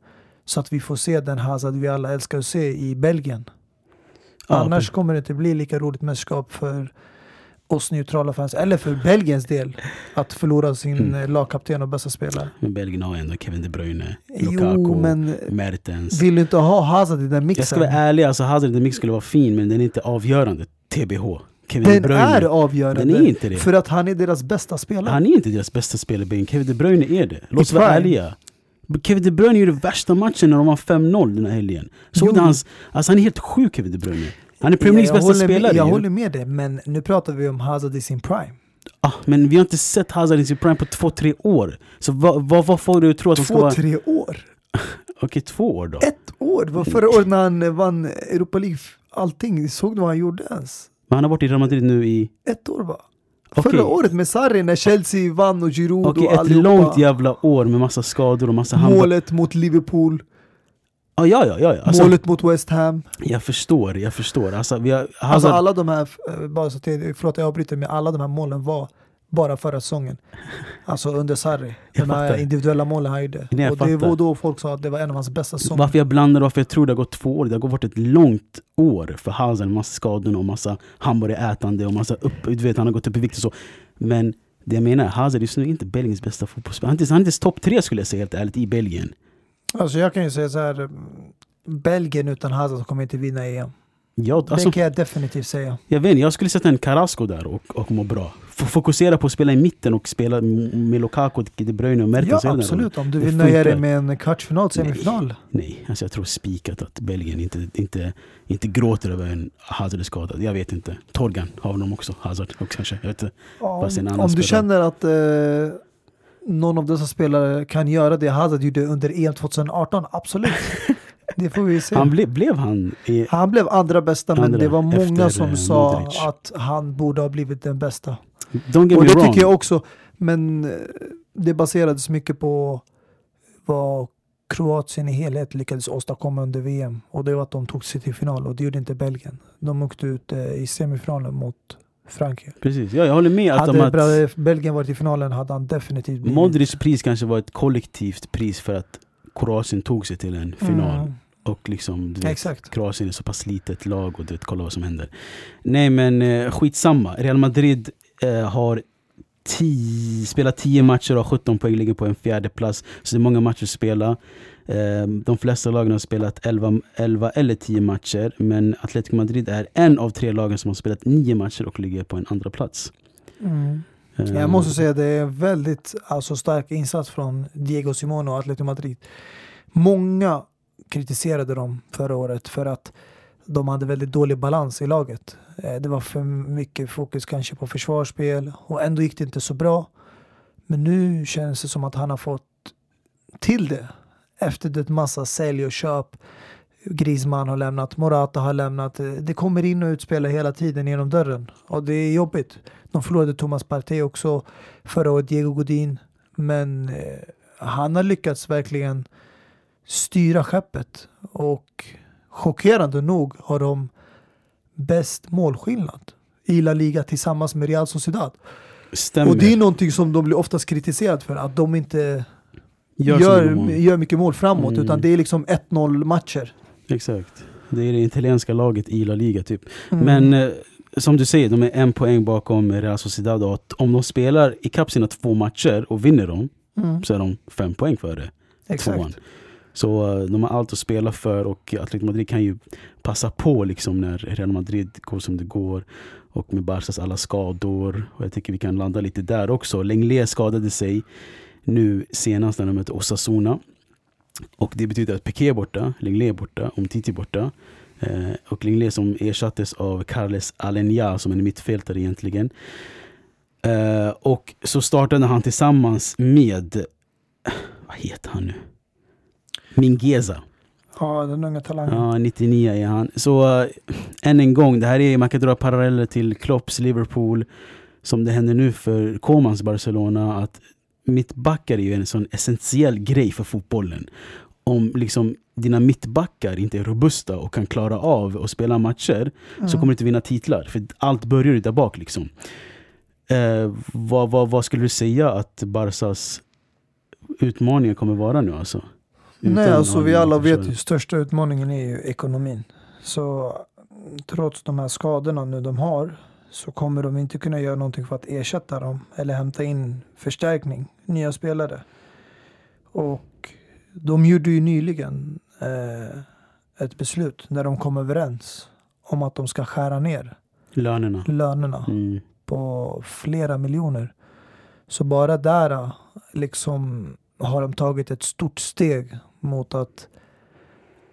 Så att vi får se den här så att vi alla älskar att se i Belgien. Ja, annars kommer det inte bli lika roligt mästerskap för oss neutrala fans. Eller för Belgiens del. Att förlora sin lagkapten och bästa spelare. Men Belgien har ändå Kevin De Bruyne, Lukaku, Mertens. Vill du inte ha Hazard i den mixen? Jag ska vara ärlig. Alltså Hazard i den mixen skulle vara fin. Men den är inte avgörande. TBH. Kevin den Bruyne är avgörande. Den är inte det. För att han är deras bästa spelare. Han är inte deras bästa spelare. Men Kevin De Bruyne är det. Låt oss vara ärliga. Kevin De Bruyne gjorde värsta matchen när de var 5-0 den här helgen. Såg hans, alltså han är helt sjuk, Kevin De Bruyne. Han är Premier Leagues bästa spelare. Jag håller med dig, men nu pratar vi om Hazard i sin prime. Ah, men vi har inte sett Hazard i sin prime på 2-3 år. Så vad får du tro att han ska vara... 2-3 år? Okej, 2 år då. 1 år? Det var förra året när han vann Europa League. Allting, såg du vad han gjorde ens? Men han har varit i Real Madrid nu i... 1 år bara. Förra året med Sarri när Chelsea vann och Giroud och allihopa. Ett långt jävla år med massa skador och massa... Målet mot Liverpool. Ah, ja. Alltså, målet mot West Ham. Jag förstår. Alltså, alltså alla de här... Bara så till, förlåt, jag avbryter, men alla de här målen var bara förra säsongen. Alltså under Sarri. De här individuella målen han gjorde. Nej, och det var då folk sa att det var en av hans bästa säsonger. Varför jag tror det har gått 2 år. Det har varit ett långt år för Hazard. Massa skador och massa hamburgerätande och massa upp... Du vet, han har gått upp i vikt och så. Men det jag menar, Hazard just nu är inte Belgiens bästa fotbollsspelare. Han är inte topp 3 skulle jag säga helt ärligt i Belgien. Alltså jag kan ju säga så här, Belgien utan Hazard kommer inte vinna EM. Det kan jag definitivt säga. Jag skulle sätta en Carrasco där och må bra. Fokusera på att spela i mitten och spela med Lukaku, De Bruyne och Mertens. Ja, absolut. Om du vill nöja dig med en kvartsfinal, semifinal. Nej, alltså jag tror spikat att Belgien inte gråter över en Hazard-skada. Jag vet inte. Torgan har de också. Hazard också kanske. Jag vet inte. Om du känner att... någon av dessa spelare kan göra det Hazard gjorde under EM 2018, absolut. Det får vi se. Han blev andra bästa, men det var många som sa att han borde ha blivit den bästa. Och det tycker jag också, men det baserades mycket på vad Kroatien i helhet lyckades åstadkomma under VM, och det var att de tog sig till final, och det gjorde inte Belgien. De åkte ut i semifinalen mot Frankrike. Precis. Ja, jag håller med att hade Belgien varit i finalen hade han definitivt blivit. Modric pris kanske var ett kollektivt pris för att Kroatien tog sig till en final och liksom Kroatien är så pass litet lag och du vet, kolla vad som händer. Nej, men skitsamma. Real Madrid har spelat 10 matcher och 17 poäng, ligger på en 4:e plats, så det är många matcher att spela. De flesta lagen har spelat 11 eller 10 matcher, men Atletico Madrid är en av 3 lagen som har spelat 9 matcher och ligger på en 2:a plats. Jag måste säga det är väldigt stark insats från Diego Simeone och Atletico Madrid. Många kritiserade dem förra året för att de hade väldigt dålig balans i laget. Det var för mycket fokus kanske på försvarsspel och ändå gick det inte så bra. Men nu känns det som att han har fått till det. Efter det massa sälj och köp. Griezmann har lämnat, Morata har lämnat. Det kommer in och utspelare hela tiden genom dörren. Och det är jobbigt. De förlorade Thomas Partey också förra året, Diego Godin. Men han har lyckats verkligen styra skeppet. Och chockerande nog har de bäst målskillnad i La Liga tillsammans med Real Sociedad. Stämmer. Och det är någonting som de blir oftast kritiserade för, att de inte gör mycket mål framåt, utan det är liksom 1-0 matcher. Exakt. Det är det italienska laget i La Liga typ. Men som du säger, de är 1 poäng bakom Real Sociedad, och om de spelar i kapp sina 2 matcher och vinner dem så är de 5 poäng före. Exakt. 2-1. Så de har allt att spela för, och Atletico Madrid kan ju passa på liksom när Real Madrid går som det går och med Barças alla skador, och jag tycker vi kan landa lite där också. Lenglet skadade sig nu senast när de mötte Osasuna, och det betyder att Piqué är borta, Lenglet är borta, Umtiti är borta, och Lenglet som ersattes av Carles Alenya som är en mittfältare egentligen, och så startade han tillsammans med vad heter han nu? Mingueza. Ja, den unga talangen. Ja, 99 är han. Så än en gång, det här är, man kan dra paralleller till Klopps Liverpool som det händer nu för Komans Barcelona, att mittbackar är ju en sån essentiell grej för fotbollen. om liksom dina mittbackar inte är robusta och kan klara av och spela matcher, så kommer du inte vinna titlar. För allt börjar ju där bak liksom. Vad skulle du säga att Barsas utmaningar kommer vara nu alltså? Nej, alltså vi alla vet ju, största utmaningen är ju ekonomin. Så trots de här skadorna nu de har, så kommer de inte kunna göra någonting för att ersätta dem eller hämta in förstärkning, nya spelare. Och de gjorde ju nyligen ett beslut där de kom överens om att de ska skära ner lönerna på flera miljoner. Så bara där liksom har de tagit ett stort steg mot att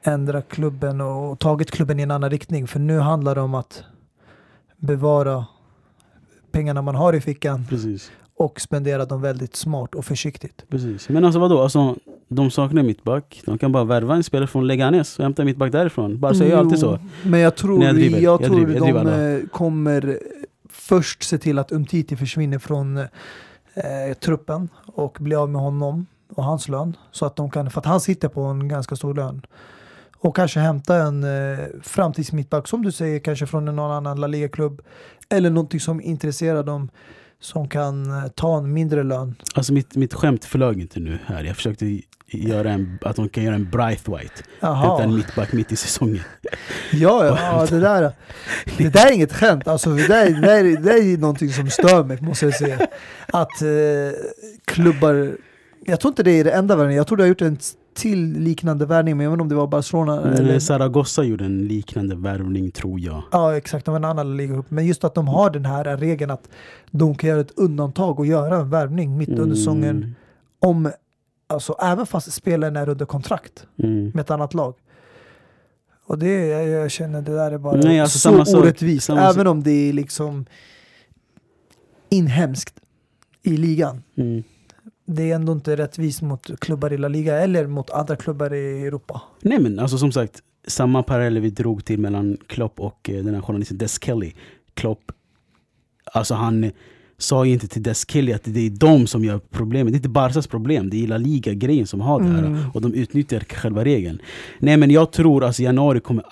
ändra klubben och tagit klubben i en annan riktning. För nu handlar det om att bevara pengarna man har i fickan. Precis. Och spendera dem väldigt smart och försiktigt. Precis. Men alltså vadå? Alltså, de saknar mittback. De kan bara värva en spelare från Leganes och hämta mittback därifrån. Bara säger alltid så. Men jag tror de kommer först se till att Umtiti försvinner från truppen och blir av med honom och hans lön, så att de kan, för att han sitter på en ganska stor lön, och kanske hämta en framtidsmittback som du säger, kanske från någon annan La Liga-klubb eller någonting som intresserar dem, som kan ta en mindre lön. Alltså mitt skämt förlög inte nu här. Jag försökte göra att de kan göra en Braithwaite. Hämta en mittback mitt i säsongen. Ja, det där är inget skämt. Alltså, det där är någonting som stör mig, måste jag säga. Att klubbar, jag tror inte det är det enda världen. Jag tror det har gjort en till liknande värvning, men jag vet inte om det var Barcelona eller Zaragoza gjorde en liknande värvning, tror jag. Ja, exakt, av en annan liga. Men just att de har den här regeln att de kan göra ett undantag och göra en värvning mitt under säsongen, om alltså även fast spelaren är under kontrakt med ett annat lag. Och det jag känner, det där är bara så orättvist, även om det är liksom inhemskt i ligan. Det är ändå inte rättvist mot klubbar i La Liga eller mot andra klubbar i Europa. Nej, men alltså som sagt, samma parallell vi drog till mellan Klopp och den här journalisten Des Kelly. Klopp, alltså han sa ju inte till Des Kelly att det är de som gör problemet. Det är inte Barsas problem, det är La Liga-grejen som har det här. Och de utnyttjar själva regeln. Nej, men jag tror alltså januari kommer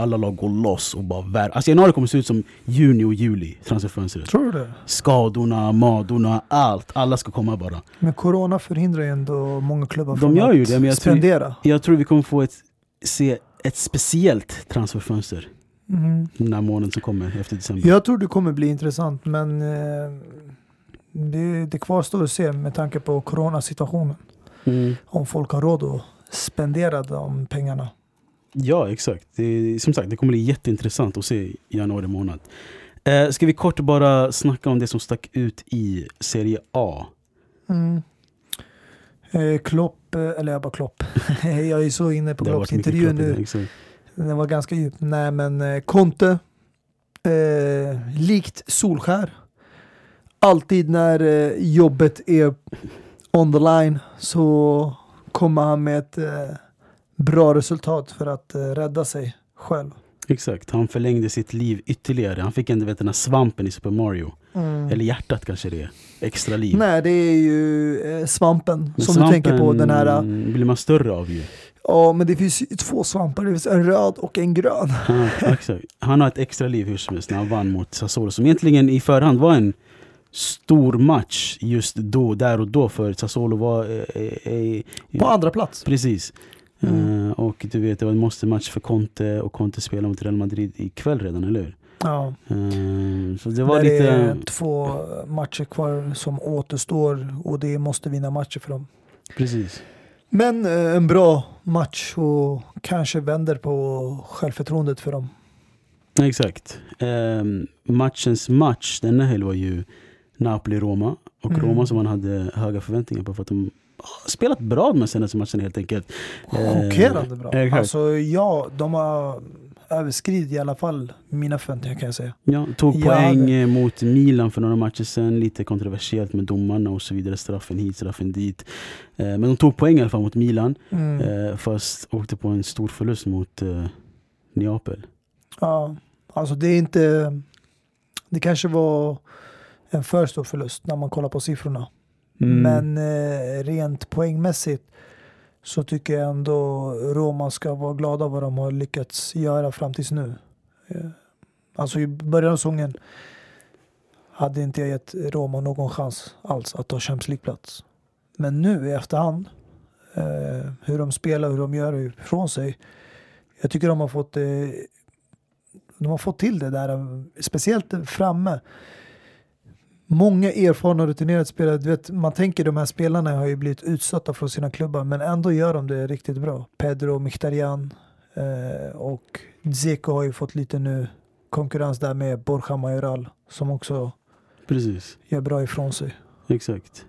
alla lag gå loss och bara värva. Alltså januari kommer se ut som juni och juli, transferfönstret. Tror du det? Skadorna, madorna, allt. Alla ska komma bara. Men corona förhindrar ju ändå många klubbar från att spendera. Jag tror vi kommer få se ett speciellt transferfönster. Den här månaden som kommer efter december. Jag tror det kommer bli intressant, men det kvarstår att se med tanke på coronasituationen. Om folk har råd att spendera de pengarna. Ja, exakt. Som sagt, det kommer bli jätteintressant att se i januari månad. Ska vi kort bara snacka om det som stack ut i Serie A? Klopp. Jag är så inne på Klopps intervju nu. Exakt. Den var ganska djup. Nej, men Conte, likt Solskär. Alltid när jobbet är on the line så kommer han med ett bra resultat för att rädda sig själv. Exakt, han förlängde sitt liv ytterligare. Han fick ändå den här svampen i Super Mario. Eller hjärtat kanske det är. Extra liv. Nej, det är ju svampen men som svampen, du tänker på. Den här blir man större av ju. Ja, men det finns ju två svampar. Det finns en röd och en grön. Exakt. Han har ett extra liv hur som helst när han vann mot Sassuolo, som egentligen i förhand var en stor match just då, där och då, för Sassuolo var på andra plats. Precis. Och du vet, det var en måste-match för Conte, och Conte spelar mot Real Madrid ikväll redan, eller hur? Ja. Så det var lite... är två matcher kvar som återstår, och det måste vinna matcher för dem. Precis. Men en bra match och kanske vänder på självförtroendet för dem. Exakt. Matchens match denna helg var ju Napoli-Roma. Och Roma som man hade höga förväntningar på, för att de spelat bra med senaste matchen helt enkelt. Chockerande bra. Alltså de har överskridit i alla fall mina förväntningar, kan jag säga. Ja, tog poäng mot Milan för några matcher sen. Lite kontroversiellt med domarna och så vidare. Straffen hit, straffen dit. Men de tog poäng i alla fall mot Milan. Fast åkte på en stor förlust mot Neapel. Ja, alltså det är inte... Det kanske var en för stor förlust när man kollar på siffrorna. Men rent poängmässigt så tycker jag ändå Roma ska vara glada vad de har lyckats göra fram tills nu. Alltså i början av säsongen hade inte jag gett Roma någon chans alls att ta Champions League-plats. Men nu i efterhand, hur de spelar, hur de gör ifrån sig, jag tycker de har fått till det där, speciellt framme. Många erfarna och rutinerade spelare, du vet, man tänker de här spelarna har ju blivit utsatta från sina klubbar, men ändå gör de det riktigt bra. Pedro, Mkhitaryan och Dzeko har ju fått lite nu konkurrens där med Borja Mayoral som också precis gör bra ifrån sig. Exakt.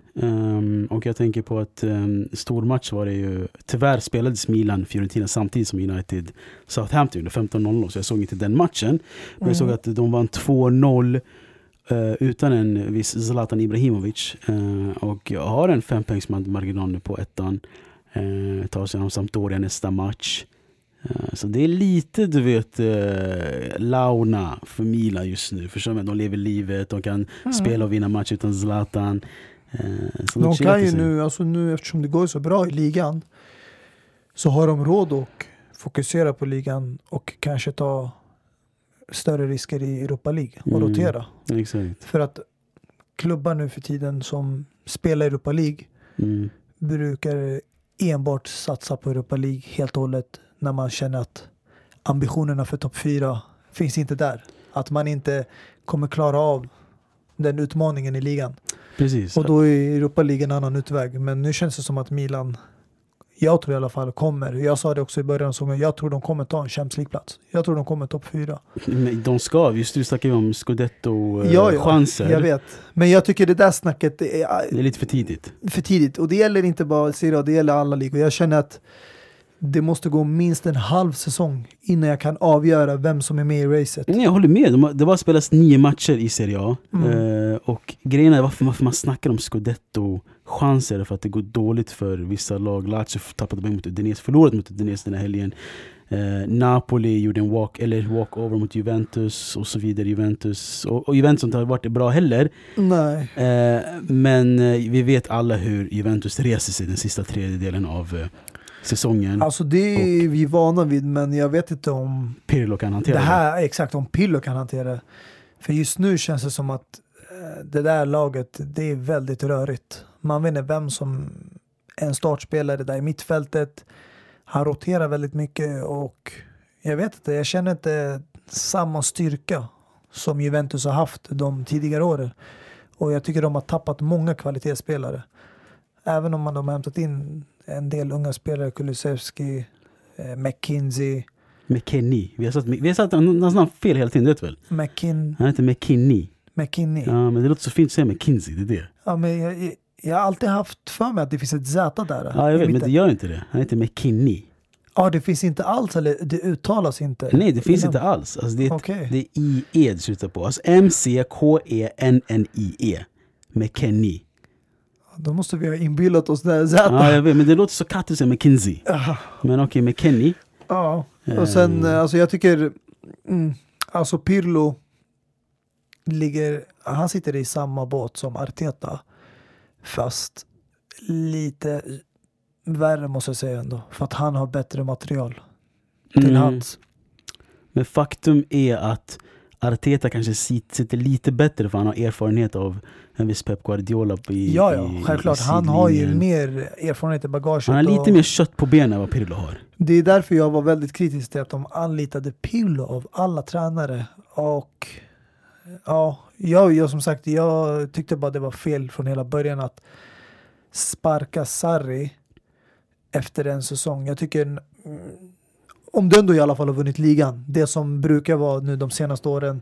Och jag tänker på att stor match var det ju, tyvärr spelades Milan Fiorentina samtidigt som United Southampton under 15-0, så jag såg inte den matchen. Men jag såg att de vann 2-0 utan en viss Zlatan Ibrahimovic, och jag har en 5-poängsmarginal nu på ettan, tar sig om Sampdoria nästa match, så det är lite, du vet, launa för Milan just nu, för de lever livet, de kan spela och vinna match utan Zlatan. De kan ju nu, alltså nu eftersom det går så bra i ligan, så har de råd att fokusera på ligan och kanske ta större risker i Europa League och rotera. Exakt. För att klubbar nu för tiden som spelar Europa League brukar enbart satsa på Europa League helt och hållet när man känner att ambitionerna för topp 4 finns inte där. Att man inte kommer klara av den utmaningen i ligan. Precis. Och då är Europa League en annan utväg. Men nu känns det som att Milan, jag tror i alla fall, kommer. Jag sa det också i början av säsongen, jag tror de kommer ta en Champions League-plats. Jag tror de kommer topp 4. Men de ska, just du snackar ju om Scudetto-chanser. Jag vet. Men jag tycker det där snacket det är lite för tidigt. För tidigt. Och det gäller inte bara Serie A, det gäller alla ligor. Jag känner att det måste gå minst en halv säsong innan jag kan avgöra vem som är med i racet. Nej, jag håller med. Det var spelats 9 matcher i Serie A. Och grejen är varför man snackar om Scudetto-chanser, för att det går dåligt för vissa lag. Lazio tappade poäng mot Udinese, förlorat mot Udinese den här helgen. Napoli gjorde en walkover mot Juventus och så vidare. Juventus och Juventus inte har varit bra heller. Nej. Men vi vet alla hur Juventus reser sig den sista tredjedelen av säsongen. Alltså det är vi vana vid, men jag vet inte om Pirlo kan hantera det här. Exakt, om Pirlo kan hantera det. För just nu känns det som att det där laget, det är väldigt rörigt. Man vet inte vem som är en startspelare där i mittfältet. Han roterar väldigt mycket och jag vet inte, jag känner inte samma styrka som Juventus har haft de tidigare åren. Och jag tycker de har tappat många kvalitetsspelare. Även om man har hämtat in en del unga spelare, Kulusevski, McKinney. Vi har satt någon fel hela tiden, vet väl? Han heter McKinney. Ja, men det låter så fint att säga McKinney, det är det. Ja, men jag har alltid haft för mig att det finns ett Z där. Ja, jag vet, men det gör inte det. Han heter McKinney. Ja, det finns inte alls, eller det uttalas inte. Nej, det finns inte alls. Alltså, det är IE det slutar på. Alltså McKenney. McKinney. Då måste vi ha inbillat oss där Z. Ja, jag vet, men det låter så kattigt som McKinsey. Men okej, McKinney. Ja, och sen alltså jag tycker alltså Pirlo han sitter i samma båt som Arteta, fast lite värre måste jag säga ändå, för att han har bättre material till hands. Men faktum är att Arteta kanske sitter lite bättre, för han har erfarenhet av en viss Pep Guardiola. Ja, självklart. Han har ju mer erfarenhet i bagaget. Han har lite mer kött på benen än vad Pirlo har. Det är därför jag var väldigt kritisk till att de anlitade Pirlo av alla tränare. Och ja, jag som sagt, jag tyckte bara det var fel från hela början att sparka Sarri efter en säsong. Jag tycker, om du ändå i alla fall har vunnit ligan, det som brukar vara nu de senaste åren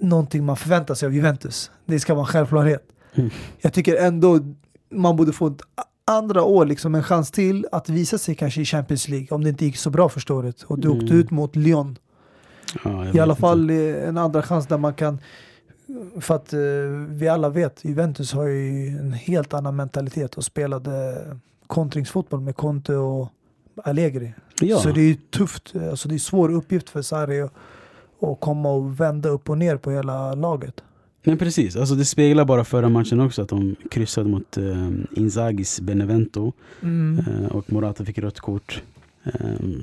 någonting man förväntar sig av Juventus, det ska vara en självklarhet. Jag tycker ändå man borde få ett andra år liksom en chans till att visa sig kanske i Champions League, om det inte gick så bra första året och du åkte ut mot Lyon. Ja, i alla fall en andra chans där man kan, för att vi alla vet Juventus har ju en helt annan mentalitet och spelade kontringsfotboll med Conte och Allegri. Ja. Så det är tufft, alltså det är svår uppgift för Sarri att komma och vända upp och ner på hela laget. Men precis, alltså det speglar bara förra matchen också att de kryssade mot Inzagis Benevento och Morata fick rött kort.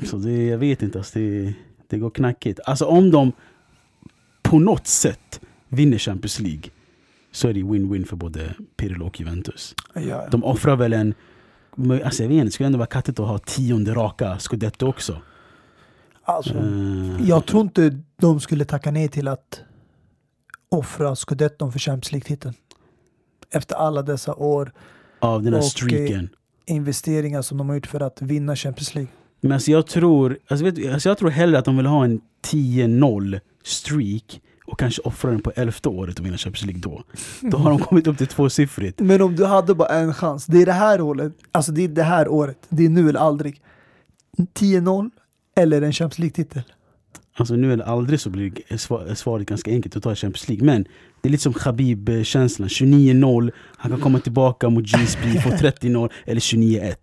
Så det, jag vet inte, alltså det går knackigt. Alltså om de på något sätt vinner Champions League så är det win-win för både Pirlo och Juventus. Ja. De offrar väl en, alltså jag vet inte, det skulle ändå vara kattigt att ha 10:e raka Scudetto också. Alltså, jag tror inte de skulle tacka nej till att offra Scudetton för Champions League-titeln. Efter alla dessa år av den här streaken, investeringar som de har gjort för att vinna Champions League. Men alltså jag tror hellre att de vill ha en 10-0 streak och kanske offra den på 11:e året och vinna Champions League då. Då har de kommit upp till 2-siffrigt. Men om du hade bara en chans, det är det här året, alltså det är det här året, det är nu eller aldrig. 10-0 eller en Champions League-titel. Alltså nu eller aldrig så blir svaret ganska enkelt att ta Champions League. Men det är lite som Khabib-känslan. 29-0, han kan komma tillbaka mot GSP på 30-0 eller 29-1.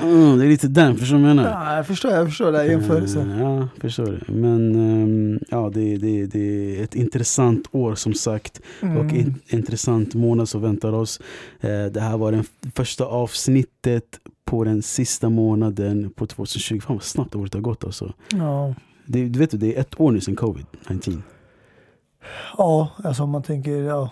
Det är lite den, förstår du vad jag menar? Ja, jag förstår det här jämförelsen. Ja, förstår det. Men ja, det är ett intressant år som sagt. Och en intressant månad som väntar oss. Det här var den första avsnittet på den sista månaden på 2020. Fan vad snabbt året har gått alltså. Ja. Du vet, det är ett år nu sedan covid-19. Ja, alltså om man tänker, ja,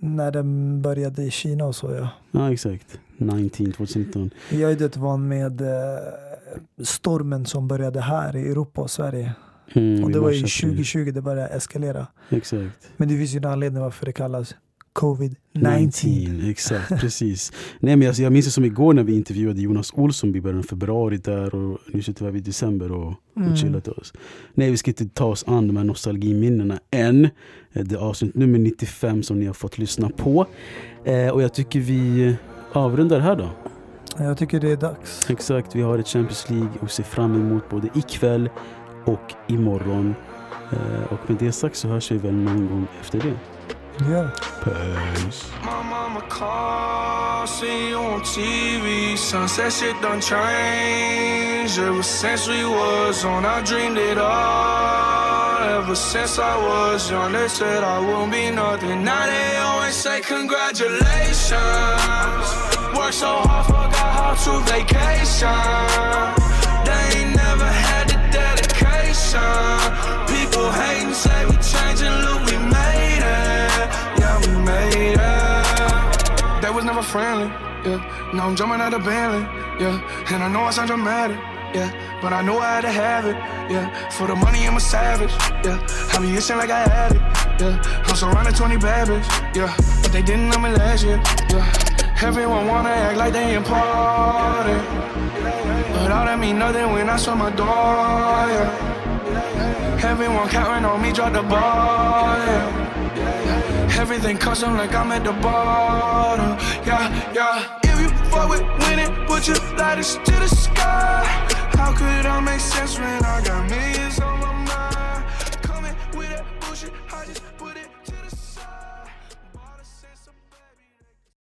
när den började i Kina och så, ja. Ja, exakt. 2019. Jag är det van med stormen som började här i Europa och Sverige. Och det var ju 2020 det började eskalera. Exakt. Men det finns ju en anledning varför det kallas covid-19. Exakt, precis. Nej, men jag minns det som igår när vi intervjuade Jonas Olsson i början av februari där, och nu sitter vi i december och chillat oss. Nej, vi ska inte ta oss an de här nostalgiminnena än. Det är avsnitt nummer 95 som ni har fått lyssna på. Och jag tycker vi avrundar här då. Jag tycker det är dags. Exakt, vi har ett Champions League och ser fram emot både ikväll och imorgon. Och med det sagt så hörs vi väl någon gång efter det. Yeah. Peace. My mama called, see you on TV. Sunset shit done changed. Ever since we was on, I dreamed it all. Ever since I was young, they said I won't be nothing. Now they always say congratulations. Worked so hard, forgot how to vacation. They ain't never had the dedication. People hating, say we changing, look we made it. We made it. They was never friendly, yeah. Now I'm jumping out of Bentley, yeah. And I know I sound dramatic, yeah. But I know I had to have it, yeah. For the money I'm a savage, yeah. I be itching like I had it, yeah. I'm surrounded 20 bad bitches, yeah. But they didn't know me last year, yeah. Everyone wanna act like they important, but all that mean nothing when I shut my door, yeah. Everyone counting on me, drop the ball, yeah. Everything custom like I'm at the bottom, yeah, yeah. If you fuck with winning, put your lighters to the sky. How could I make sense when I got millions on my